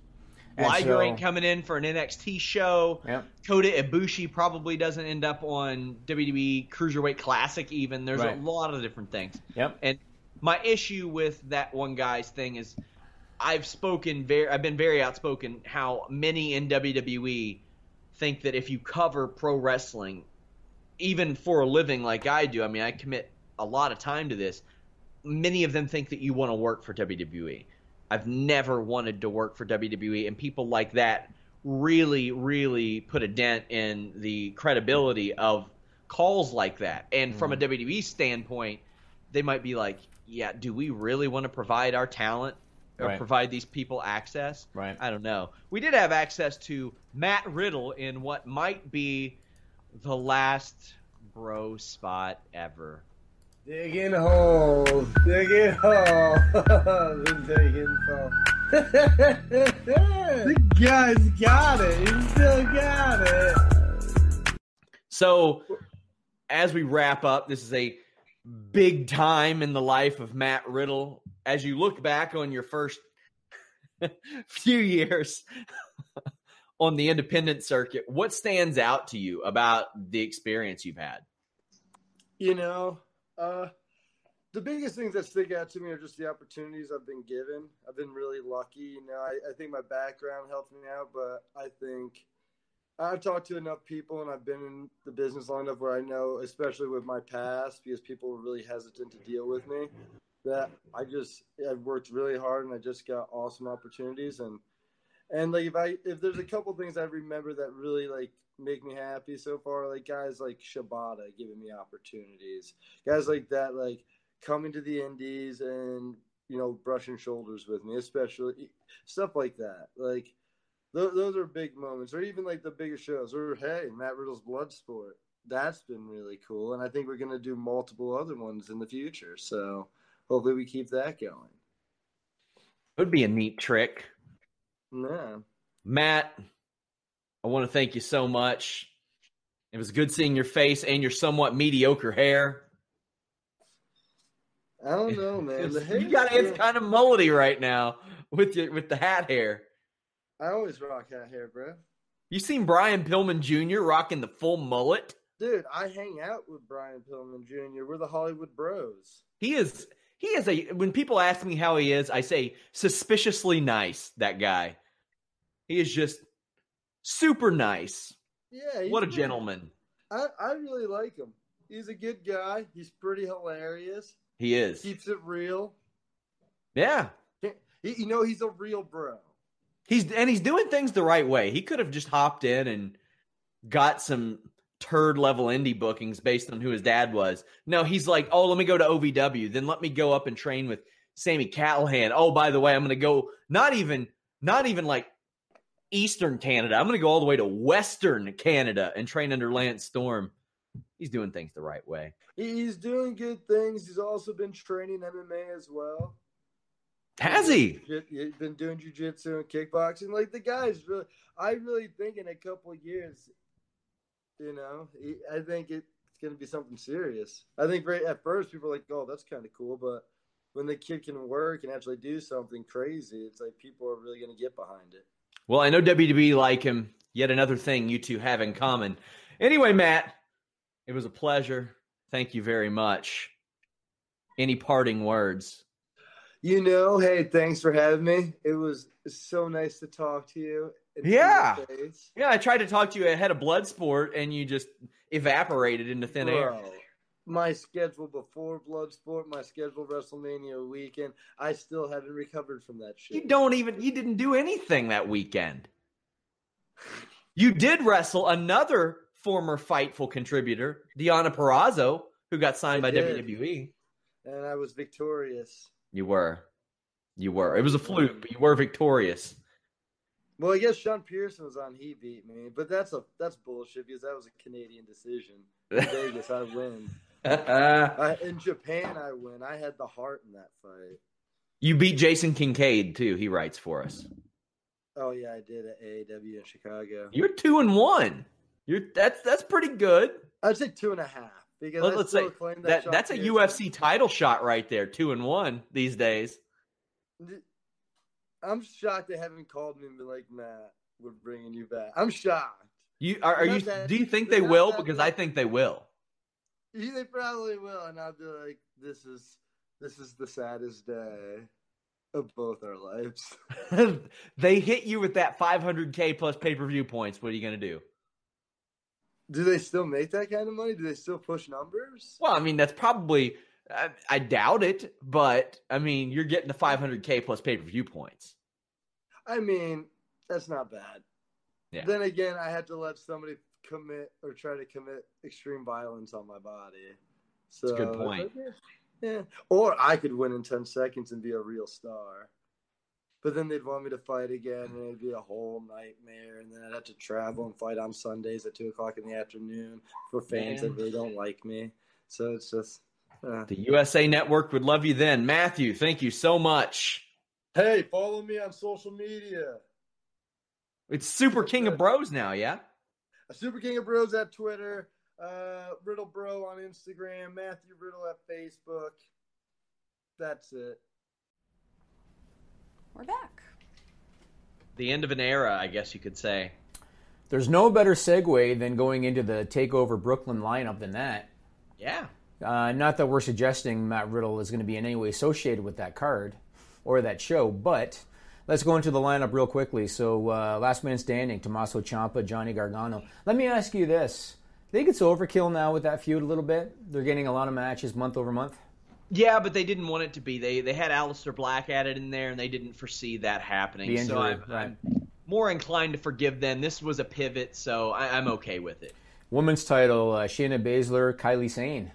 Liger ain't coming in for an N X T show. Yep. Kota Ibushi probably doesn't end up on W W E Cruiserweight Classic even. There's right. a lot of different things. Yep. And my issue with that one guy's thing is I've spoken very, I've been very outspoken how many in W W E think that if you cover pro wrestling, even for a living like I do, I mean, I commit a lot of time to this, many of them think that you want to work for W W E. I've never wanted to work for W W E, and people like that really, really put a dent in the credibility of calls like that. And mm. from a W W E standpoint, they might be like, yeah, do we really want to provide our talent or right. provide these people access? Right. I don't know. We did have access to Matt Riddle in what might be the last bro spot ever. Digging holes, digging holes, digging holes. The guy's got it, he still got it. So, as we wrap up, this is a big time in the life of Matt Riddle. As you look back on your first few years on the independent circuit, what stands out to you about the experience you've had? You know, uh, the biggest things that stick out to me are just the opportunities I've been given. I've been really lucky. You know, I, I think my background helped me out, but I think I've talked to enough people and I've been in the business long enough where I know, especially with my past, because people were really hesitant to deal with me, that I just I worked really hard and I just got awesome opportunities. And and like if I if there's a couple things I remember that really like make me happy so far, like guys like Shibata giving me opportunities, guys like that, like coming to the indies and, you know, brushing shoulders with me, especially stuff like that. Like th- those are big moments, or even like the bigger shows, or hey, Matt Riddle's Bloodsport. That's been really cool. And I think we're going to do multiple other ones in the future. So hopefully we keep that going. It would be a neat trick. Yeah. Matt, I want to thank you so much. It was good seeing your face and your somewhat mediocre hair. I don't know, man. The hair, you got it's yeah. kind of moldy right now with your with the hat hair. I always rock hat hair, bro. You seen Brian Pillman Junior rocking the full mullet? Dude, I hang out with Brian Pillman Junior We're the Hollywood Bros. He is he is a when people ask me how he is, I say suspiciously nice, that guy. He is just super nice. Yeah, what a gentleman. I, I really like him. He's a good guy. He's pretty hilarious. He is. Keeps it real. Yeah. He, you know, he's a real bro. He's and he's doing things the right way. He could have just hopped in and got some turd level indie bookings based on who his dad was. No, he's like, oh, let me go to O V W. Then let me go up and train with Sammy Callahan. Oh, by the way, I'm going to go not even not even like Eastern Canada. I'm going to go all the way to Western Canada and train under Lance Storm. He's doing things the right way. He's doing good things. He's also been training M M A as well. Has he? He's been doing jiu-jitsu and kickboxing. Like the guy's really, I really think in a couple of years, you know, he, I think it, it's going to be something serious. I think right at first people are like, oh, that's kind of cool. But when the kid can work and actually do something crazy, it's like people are really going to get behind it. Well, I know W W E like him. Yet another thing you two have in common. Anyway, Matt, it was a pleasure. Thank you very much. Any parting words? You know, hey, thanks for having me. It was so nice to talk to you. Yeah. Yeah, I tried to talk to you ahead of Bloodsport, and you just evaporated into thin Bro, air. My schedule before Bloodsport, my schedule WrestleMania weekend, I still haven't recovered from that shit. You don't even – you didn't do anything that weekend. You did wrestle another – former Fightful contributor, Deonna Purrazzo, who got signed I by did. W W E. And I was victorious. You were. You were. It was a fluke, but you were victorious. Well, I guess Sean Pearson was on He Beat Me, but that's a that's bullshit because that was a Canadian decision. In Vegas, I win. I, in Japan, I win. I had the heart in that fight. You beat Jason Kincaid, too. He writes for us. Oh, yeah, I did at A E W in Chicago. You're two and one. You're that's that's pretty good. I'd say two and a half because Let, let's say that that, that's a U F C title shot right there. Two and one these days. I'm shocked they haven't called me and been like, "Matt, we're bringing you back." I'm shocked. You are, are you? That, do you think they will? That, because I think they will. Yeah, they probably will, and I'll be like, "This is this is the saddest day of both our lives." They hit you with that five hundred K plus pay per view points. What are you going to do? Do they still make that kind of money? Do they still push numbers? Well, I mean, that's probably I, I doubt it, but I mean, you're getting the five hundred K plus pay-per-view points. I mean, that's not bad. Yeah. Then again, I had to let somebody commit or try to commit extreme violence on my body. So, that's a good point. Like, yeah, yeah. Or I could win in ten seconds and be a real star. But then they'd want me to fight again, and it'd be a whole nightmare. And then I'd have to travel and fight on Sundays at two o'clock in the afternoon for fans Man. that really don't like me. So it's just uh. – The U S A Network would love you then. Matthew, thank you so much. Hey, follow me on social media. It's Super King of Bros now, yeah? Super King of Bros at Twitter, uh, Riddle Bro on Instagram, Matthew Riddle at Facebook. That's it. We're back. The end of an era, I guess you could say. There's no better segue than going into the TakeOver Brooklyn lineup than that. Yeah. Uh, not that we're suggesting Matt Riddle is going to be in any way associated with that card or that show, but let's go into the lineup real quickly. So uh, last man standing, Tommaso Ciampa, Johnny Gargano. Let me ask you this. I think it's overkill now with that feud a little bit. They're getting a lot of matches month over month. Yeah, but they didn't want it to be. They they had Aleister Black added in there, and they didn't foresee that happening. The injury, so I'm, right. I'm more inclined to forgive them. This was a pivot, so I, I'm okay with it. Women's title, uh, Shayna Baszler, Kylie Sane.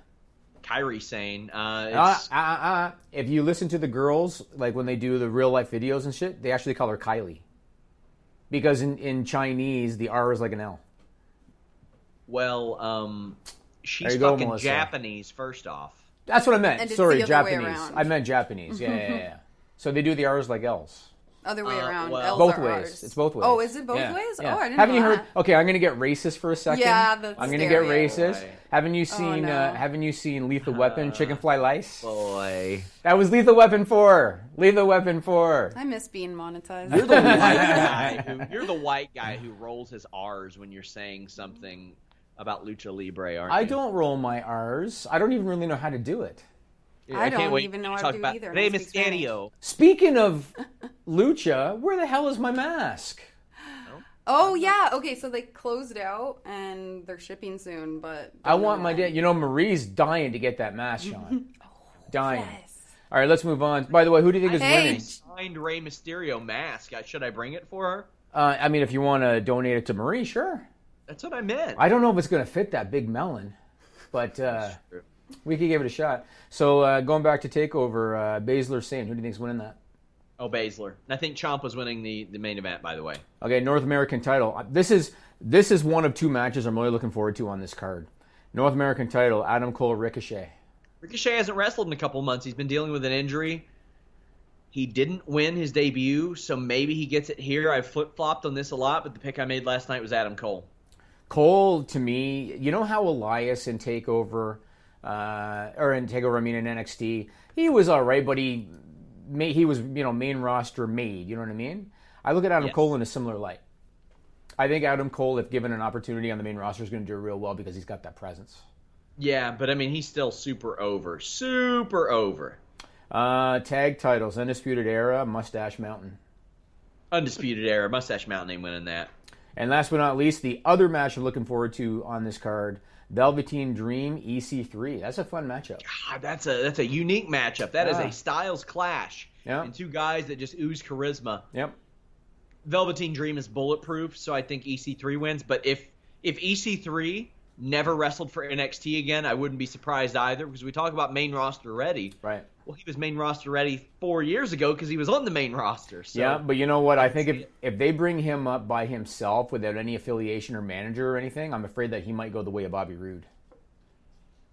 Kyrie Sane. Uh, it's... Uh, uh, uh, if you listen to the girls, like when they do the real-life videos and shit, they actually call her Kylie. Because in, in Chinese, the R is like an L. Well, um, she's fucking go, Japanese, first off. That's what I meant. Sorry, Japanese. I meant Japanese. Yeah, yeah, yeah. So they do the R's like L's. Other way uh, around. Well, L's both are ways. R's. It's both ways. Oh, is it both yeah. ways? Yeah. Oh, I didn't haven't know you that. Heard? Okay, I'm gonna get racist for a second. Yeah, that's I'm gonna stereo. Get racist. Boy. Haven't you seen? Oh, no. uh, haven't you seen Lethal Weapon? Uh, Chicken Fly Lice. Boy, that was Lethal Weapon four. Lethal Weapon four. I miss being monetized. You're the white guy. Who, you're the white guy who rolls his R's when you're saying something about Lucha Libre, aren't you? I don't roll my R's. I don't even really know how to do it. I, I don't can't wait even know how to do about, either. Name is Anio. Speaking of Lucha, where the hell is my mask? No. Oh, yeah. Okay, so they closed out, and they're shipping soon, but... I want my... Dad. You know, Marie's dying to get that mask, Sean. Oh, dying. Yes. All right, let's move on. By the way, who do you think is winning? Signed Rey Mysterio mask. Should I bring it for her? Uh, I mean, if you want to donate it to Marie, sure. That's what I meant. I don't know if it's going to fit that big melon, but uh, we could give it a shot. So uh, going back to TakeOver, uh, Baszler Sane, who do you think's winning that? Oh, Baszler. And I think Ciampa's winning the, the main event, by the way. Okay, North American title. This is this is one of two matches I'm really looking forward to on this card. North American title, Adam Cole, Ricochet. Ricochet hasn't wrestled in a couple months. He's been dealing with an injury. He didn't win his debut, so maybe he gets it here. I've flip-flopped on this a lot, but the pick I made last night was Adam Cole. Cole, to me, you know how Elias in TakeOver, uh, or in TakeOver, I mean in N X T, he was all right, but he made, he was, you know, main roster made, you know what I mean? I look at Adam yes. Cole in a similar light. I think Adam Cole, if given an opportunity on the main roster, is going to do real well because he's got that presence. Yeah, but I mean, he's still super over. Super over. Uh, tag titles, Undisputed Era, Mustache Mountain. Undisputed Era, Mustache Mountain ain't winning that. And last but not least, the other match I'm looking forward to on this card, Velveteen Dream, E C three. That's a fun matchup. God, that's a that's a unique matchup. That yeah. is a styles clash. Yeah. And two guys that just ooze charisma. Yep. Velveteen Dream is bulletproof, so I think E C three wins. But if if E C three never wrestled for N X T again, I wouldn't be surprised either, because we talk about main roster ready. Right. Well, he was main roster ready four years ago because he was on the main roster. So. Yeah, but you know what? I think if, if they bring him up by himself without any affiliation or manager or anything, I'm afraid that he might go the way of Bobby Roode.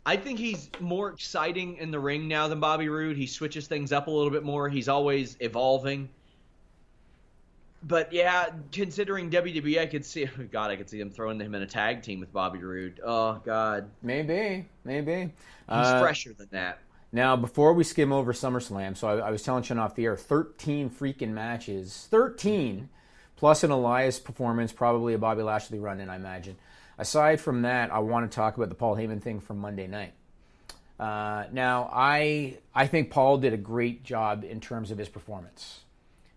I think he's more exciting in the ring now than Bobby Roode. He switches things up a little bit more. He's always evolving. But, yeah, considering W W E, I could see oh – God, I could see them throwing him in a tag team with Bobby Roode. Oh, God. Maybe. Maybe. He's uh, fresher than that. Now, before we skim over SummerSlam, so I, I was telling Sean off the air, thirteen freaking matches. thirteen, plus an Elias performance, probably a Bobby Lashley run-in, I imagine. Aside from that, I want to talk about the Paul Heyman thing from Monday night. Uh, now, I I think Paul did a great job in terms of his performance.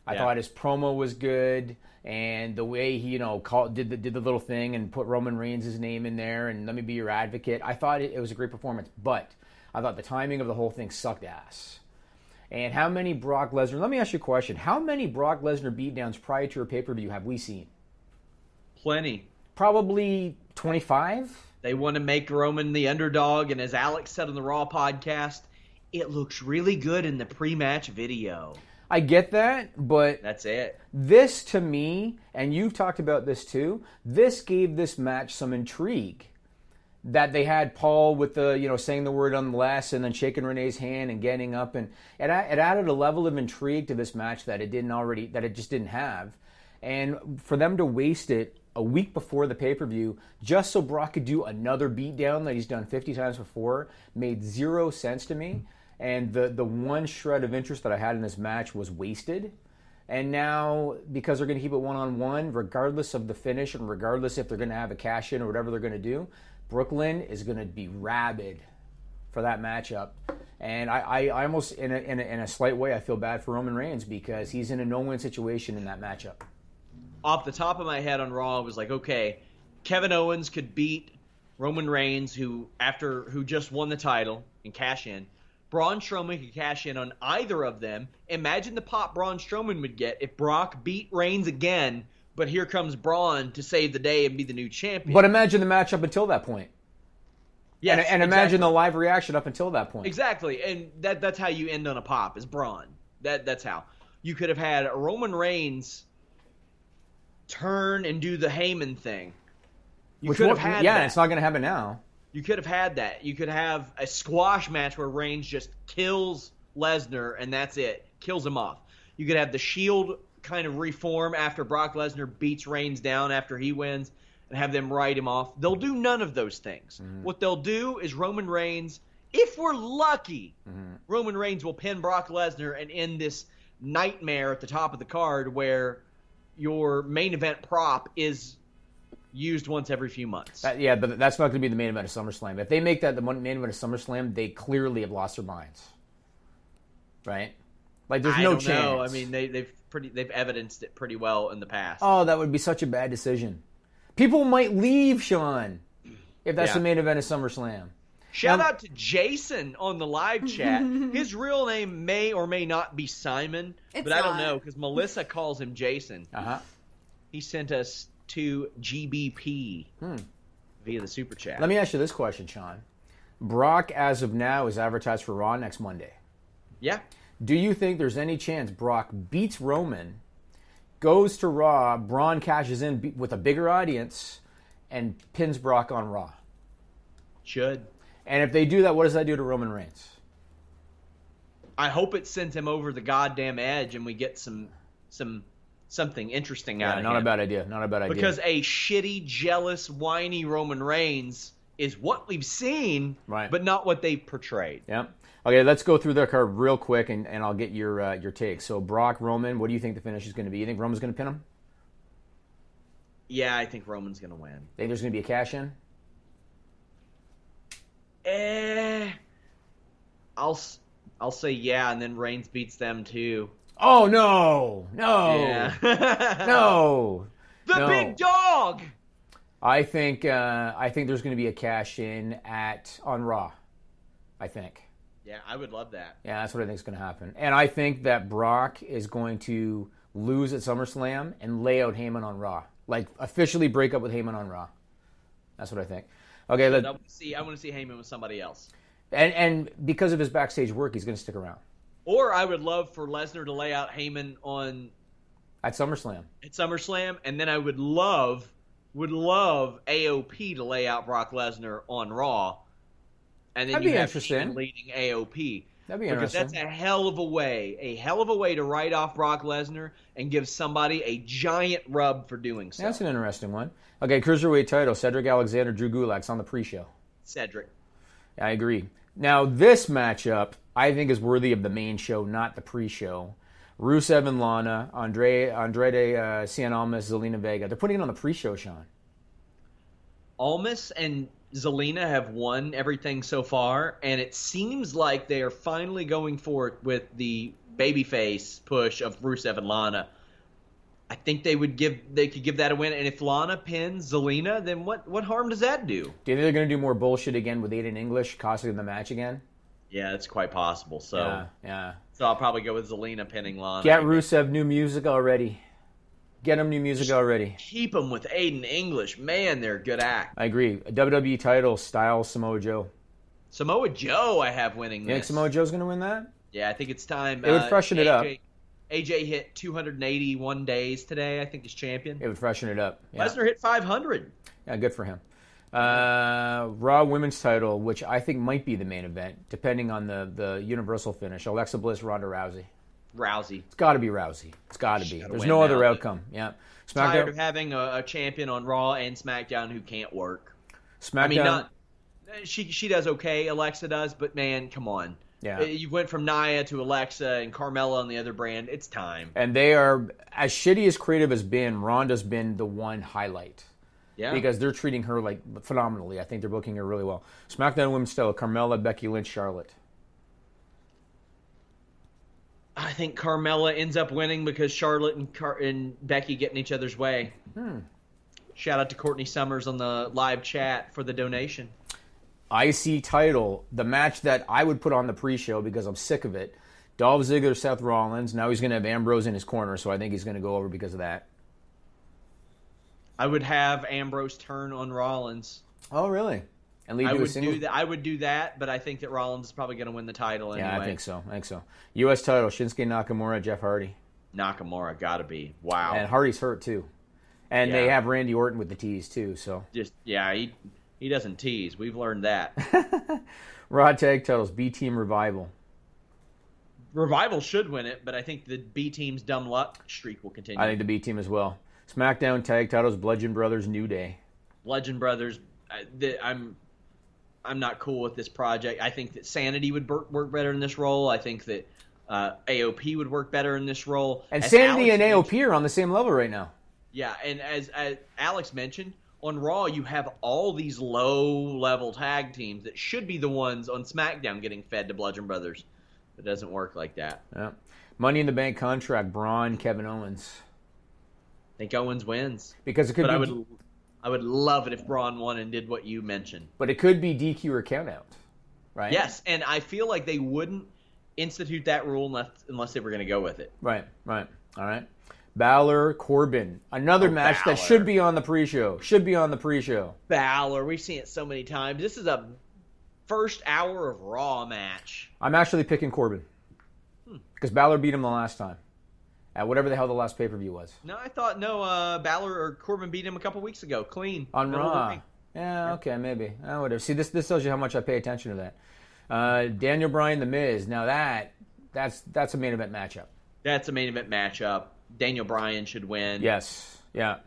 I yeah. thought his promo was good, and the way he, you know, called, did the did the little thing and put Roman Reigns' name in there and let me be your advocate. I thought it, it was a great performance, but I thought the timing of the whole thing sucked ass. And how many Brock Lesnar, let me ask you a question, how many Brock Lesnar beatdowns prior to a pay-per-view have we seen? Plenty. Probably twenty-five? They want to make Roman the underdog, and as Alex said on the Raw podcast, it looks really good in the pre-match video. I get that, but that's it. This to me, and you've talked about this too, this gave this match some intrigue. That they had Paul with the, you know, saying the word unless and then shaking Renee's hand and getting up, and it, it added a level of intrigue to this match that it didn't already, that it just didn't have. And for them to waste it a week before the pay-per-view just so Brock could do another beatdown that he's done fifty times before made zero sense to me. And the the one shred of interest that I had in this match was wasted. And now, because they're going to keep it one-on-one, regardless of the finish and regardless if they're going to have a cash-in or whatever they're going to do, Brooklyn is going to be rabid. for that matchup. And I, I, I almost, in a, in a, in a slight way, I feel bad for Roman Reigns because he's in a no-win situation in that matchup. Off the top of my head on Raw, it was like, okay, Kevin Owens could beat Roman Reigns, who after who just won the title, and cash in. Braun Strowman could cash in on either of them. Imagine the pop Braun Strowman would get if Brock beat Reigns again, but here comes Braun to save the day and be the new champion. But imagine the matchup until that point. Yes, and, and imagine exactly. the live reaction up until that point. Exactly, and that, that's how you end on a pop, is Braun. That, that's how. You could have had Roman Reigns turn and do the Heyman thing. You Which could have had Yeah, that. It's not going to happen now. You could have had that. You could have a squash match where Reigns just kills Lesnar, and that's it. Kills him off. You could have the Shield kind of reform after Brock Lesnar beats Reigns down after he wins, and have them write him off. They'll do none of those things. Mm-hmm. What they'll do is Roman Reigns, if we're lucky, mm-hmm. Roman Reigns will pin Brock Lesnar and end this nightmare at the top of the card where your main event prop is used once every few months. That, yeah, but that's not going to be the main event of SummerSlam. If they make that the main event of SummerSlam, they clearly have lost their minds. Right? Like, there's I no don't chance. Know. I mean, they, they've pretty they've evidenced it pretty well in the past. Oh, that would be such a bad decision. People might leave, Sean, if that's yeah. the main event of SummerSlam. Shout now, out to Jason on the live chat. His real name may or may not be Simon, it's but I don't not. know because Melissa calls him Jason. Uh-huh. He sent us to G B P hmm. via the super chat. Let me ask you this question, Sean. Brock, as of now, is advertised for Raw next Monday. Yeah. Do you think there's any chance Brock beats Roman, goes to Raw, Braun cashes in with a bigger audience, and pins Brock on Raw? Should. And if they do that, what does that do to Roman Reigns? I hope it sends him over the goddamn edge and we get some some something interesting yeah, out of not him. Not a bad idea. Not a bad idea. Because a shitty, jealous, whiny Roman Reigns is what we've seen, right. but not what they've portrayed. Yep. Okay, let's go through their card real quick, and, and I'll get your uh, your take. So, Brock, Roman, what do you think the finish is going to be? You think Roman's going to pin him? Yeah, I think Roman's going to win. Think there's going to be a cash-in? Eh, I'll I'll say yeah, and then Reigns beats them too. Oh no, no, yeah. no, the no. big dog. I think uh, I think there's going to be a cash-in at on Raw. I think. Yeah, I would love that. Yeah, that's what I think is going to happen. And I think that Brock is going to lose at SummerSlam and lay out Heyman on Raw. Like, officially break up with Heyman on Raw. That's what I think. Okay, let's... I want to see, I want to see Heyman with somebody else. And and because of his backstage work, he's going to stick around. Or I would love for Lesnar to lay out Heyman on... At SummerSlam. At SummerSlam. And then I would love, would love A O P to lay out Brock Lesnar on Raw. And then That'd you be have interesting. leading A O P. That'd be because interesting. Because that's a hell of a way, a hell of a way to write off Brock Lesnar and give somebody a giant rub for doing so. That's an interesting one. Okay, Cruiserweight title, Cedric Alexander, Drew Gulak's on the pre-show. Cedric. I agree. Now, this matchup, I think, is worthy of the main show, not the pre-show. Rusev and Lana, Andre, Andrade, uh, Cien Almas, Zelina Vega. They're putting it on the pre-show, Sean. Almas and... Zelina have won everything so far, and it seems like they are finally going for it with the babyface push of Rusev and Lana. I think they would give they could give that a win, and if Lana pins Zelina, then what, what harm does that do? Do you think they're going to do more bullshit again with Aiden English costing the match again? Yeah, it's quite possible. So yeah, yeah. So I'll probably go with Zelina pinning Lana. Get Rusev new music already. Get them new music Just already. Keep them with Aiden English. Man, they're a good act. I agree. A W W E title, Styles, Samoa Joe. Samoa Joe I have winning this. You think Samoa Joe's going to win that? Yeah, I think it's time. It would freshen uh, it up. A J hit two hundred eighty-one days today, I think, as champion. It would freshen it up. Yeah. Lesnar hit five hundred. Yeah, good for him. Uh, Raw women's title, which I think might be the main event, depending on the, the Universal finish. Alexa Bliss, Ronda Rousey. Rousey. It's got to be Rousey. It's got to be. There's no other outcome. Yeah. SmackDown. Tired of having a, a champion on Raw and SmackDown who can't work. SmackDown. I mean, not she. She does okay. Alexa does, but man, come on. Yeah. You went from Nia to Alexa and Carmella on the other brand. It's time. And they are as shitty as creative has been. Ronda's been the one highlight. yeah. because they're treating her like phenomenally. I think they're booking her really well. SmackDown Women's Stella, Carmella, Becky Lynch, Charlotte. I think Carmella ends up winning because Charlotte and, Car- and Becky get in each other's way. Hmm. Shout out to Courtney Summers on the live chat for the donation. I C title, the match that I would put on the pre-show because I'm sick of it. Dolph Ziggler, Seth Rollins. Now he's going to have Ambrose in his corner, so I think he's going to go over because of that. I would have Ambrose turn on Rollins. Oh, really? And lead I to would a single... do that. I would do that, but I think that Rollins is probably going to win the title anyway. Yeah, I think so. I think so. U S title, Shinsuke Nakamura, Jeff Hardy. Nakamura, gotta be. Wow. And Hardy's hurt too, and yeah. they have Randy Orton with the tease too. So just yeah, he he doesn't tease. We've learned that. Raw tag titles, B Team Revival. Revival should win it, but I think the B Team's dumb luck streak will continue. I think the B Team as well. SmackDown tag titles, Bludgeon Brothers, New Day. Bludgeon Brothers, I, the, I'm. I'm not cool with this project. I think that Sanity would work better in this role. I think that uh, A O P would work better in this role. And as Sanity Alex and A O P mentioned, are on the same level right now. Yeah, and as, as Alex mentioned, on Raw you have all these low-level tag teams that should be the ones on SmackDown getting fed to Bludgeon Brothers. It doesn't work like that. Yeah. Money in the Bank contract, Braun, Kevin Owens. I think Owens wins. Because it could but be... I would... I would love it if Braun won and did what you mentioned. But it could be D Q or countout, right? Yes, and I feel like they wouldn't institute that rule unless, unless they were going to go with it. Right, right. All right. Balor, Corbin. Another oh, match Balor. that should be on the pre-show. Should be on the pre-show. Balor. We've seen it so many times. This is a first hour of Raw match. I'm actually picking Corbin because hmm. Balor beat him the last time. At whatever the hell the last pay-per-view was. No, I thought, no, uh, Balor or Corbin beat him a couple weeks ago. Clean. On Raw. Yeah, okay, maybe. Oh, whatever. See, this this tells you how much I pay attention to that. Uh, Daniel Bryan, The Miz. Now that, that's that's a main event matchup. That's a main event matchup. Daniel Bryan should win. Yes, yeah.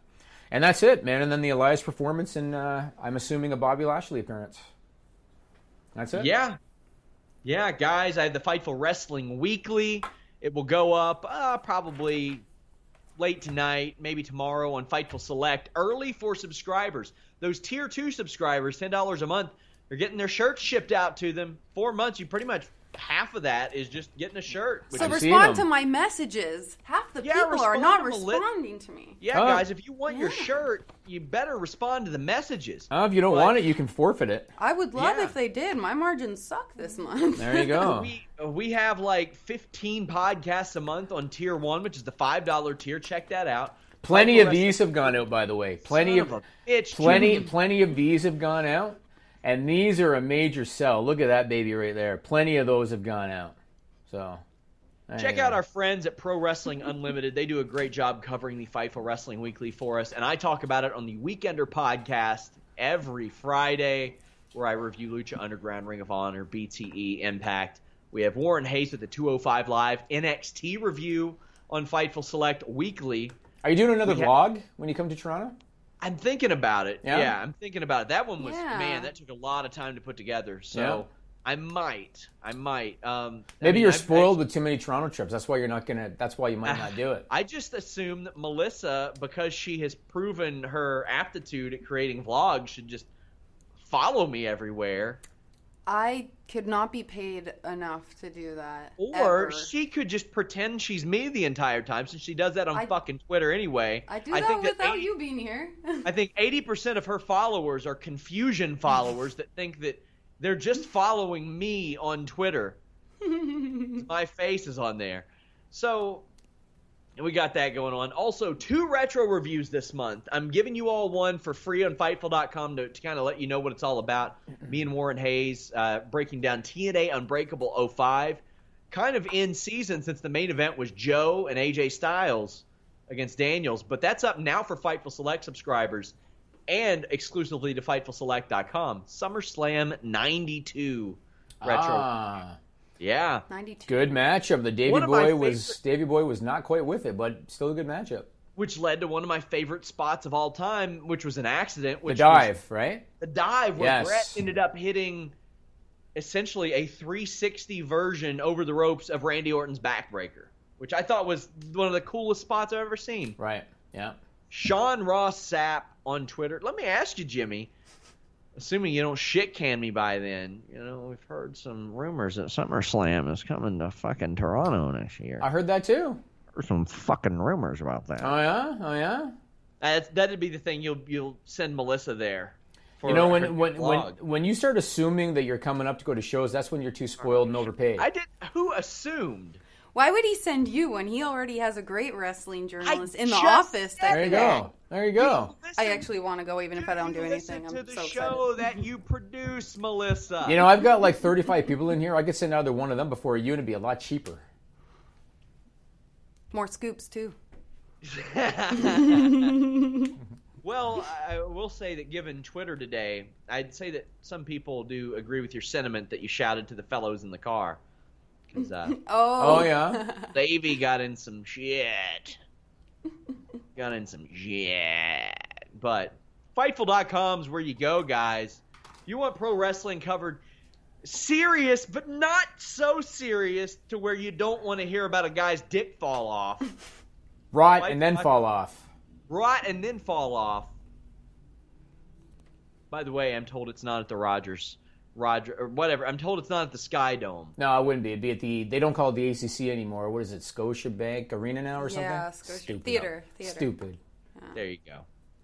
And that's it, man. And then the Elias performance and uh, I'm assuming a Bobby Lashley appearance. That's it? Yeah. Yeah, guys, I had the Fightful Wrestling Weekly. It will go up uh, probably late tonight, maybe tomorrow on Fightful Select. Early for subscribers. Those Tier two subscribers, ten dollars a month, they're getting their shirts shipped out to them. Four months, you pretty much half of that is just getting a shirt. So respond to my messages. Half the yeah, people are not responding to me. Yeah, oh. guys, if you want yeah. your shirt, you better respond to the messages. Oh, if you don't but, want it, you can forfeit it. I would love yeah. if they did. My margins suck this month. There you go. we, we have like fifteen podcasts a month on Tier one, which is the five dollar tier. Check that out. Plenty of these have gone out, by the way. Plenty of, of plenty, plenty of these have gone out. And these are a major sell. Look at that baby right there. Plenty of those have gone out. So, check out our friends at Pro Wrestling Unlimited. They do a great job covering the Fightful Wrestling Weekly for us. And I talk about it on the Weekender podcast every Friday where I review Lucha Underground, Ring of Honor, B T E, Impact. We have Warren Hayes with the two oh five Live N X T review on Fightful Select Weekly. Are you doing another we vlog have- when you come to Toronto? I'm thinking about it. Yeah. yeah, I'm thinking about it. That one was, yeah. man, that took a lot of time to put together. So yeah. I might. I might. Um, Maybe I mean, you're I've, spoiled I, with too many Toronto trips. That's why you're not going to – that's why you might uh, not do it. I just assume that Melissa, because she has proven her aptitude at creating vlogs, should just follow me everywhere. I could not be paid enough to do that. Or ever. She could just pretend she's me the entire time since she does that on I, fucking Twitter anyway. I do I that think without that eighty, you being here. I think eighty percent of her followers are confusion followers that think that they're just following me on Twitter. My face is on there. So we got that going on. Also, two retro reviews this month. I'm giving you all one for free on Fightful dot com to, to kind of let you know what it's all about. Me and Warren Hayes uh, breaking down T N A Unbreakable oh five. Kind of in season since the main event was Joe and A J Styles against Daniels. But that's up now for Fightful Select subscribers and exclusively to Fightful Select dot com. SummerSlam ninety-two retro ah. review. Yeah, ninety-two. Good matchup. The Davey Boy was favorite... Davey Boy was not quite with it, but still a good matchup. Which led to one of my favorite spots of all time, which was an accident. Which the dive, was, right? The dive where yes. Bret ended up hitting essentially a three sixty version over the ropes of Randy Orton's backbreaker, which I thought was one of the coolest spots I've ever seen. Right. Yeah. Sean Ross Sapp on Twitter. Let me ask you, Jimmy, assuming you don't shit-can me by then, you know, we've heard some rumors that SummerSlam is coming to fucking Toronto next year. I heard that, too. There's some fucking rumors about that. Oh, yeah? Oh, yeah? That's, that'd be the thing. You'll you'll send Melissa there. For, you know, when when, when when you start assuming that you're coming up to go to shows, that's when you're too spoiled and overpaid. I didn't. Who assumed? Why would he send you when he already has a great wrestling journalist I in the office? That there you go. There you go. You I actually want to go even if I don't do anything. I'm so excited. To the show that you produce, Melissa. You know, I've got like thirty-five people in here. I could send another one of them before you, and it'd be a lot cheaper. More scoops, too. Well, I will say that given Twitter today, I'd say that some people do agree with your sentiment that you shouted to the fellows in the car. Uh, oh. oh, yeah. Davey got in some shit. Got in some shit. But Fightful dot com is where you go, guys. You want pro wrestling covered serious, but not so serious to where you don't want to hear about a guy's dick fall off. Rot Fightful. and then fall off. Rot and then fall off. By the way, I'm told it's not at the Rogers. Roger, or whatever. I'm told it's not at the Sky Dome. No, it wouldn't be. It'd be at the, they don't call it the A C C anymore. What is it, Scotiabank Arena now or something? Yeah, Scotia Theater. No. Theater. Stupid. Yeah. There you go.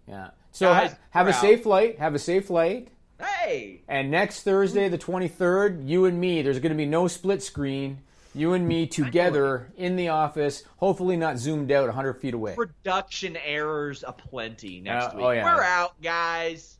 Yeah. So Guys, ha- have a out. safe flight. Have a safe flight. Hey! And next Thursday, the twenty-third, you and me, there's going to be no split screen. You and me together in the office, hopefully not zoomed out one hundred feet away. Production errors aplenty next uh, week. Oh, yeah. We're out, guys.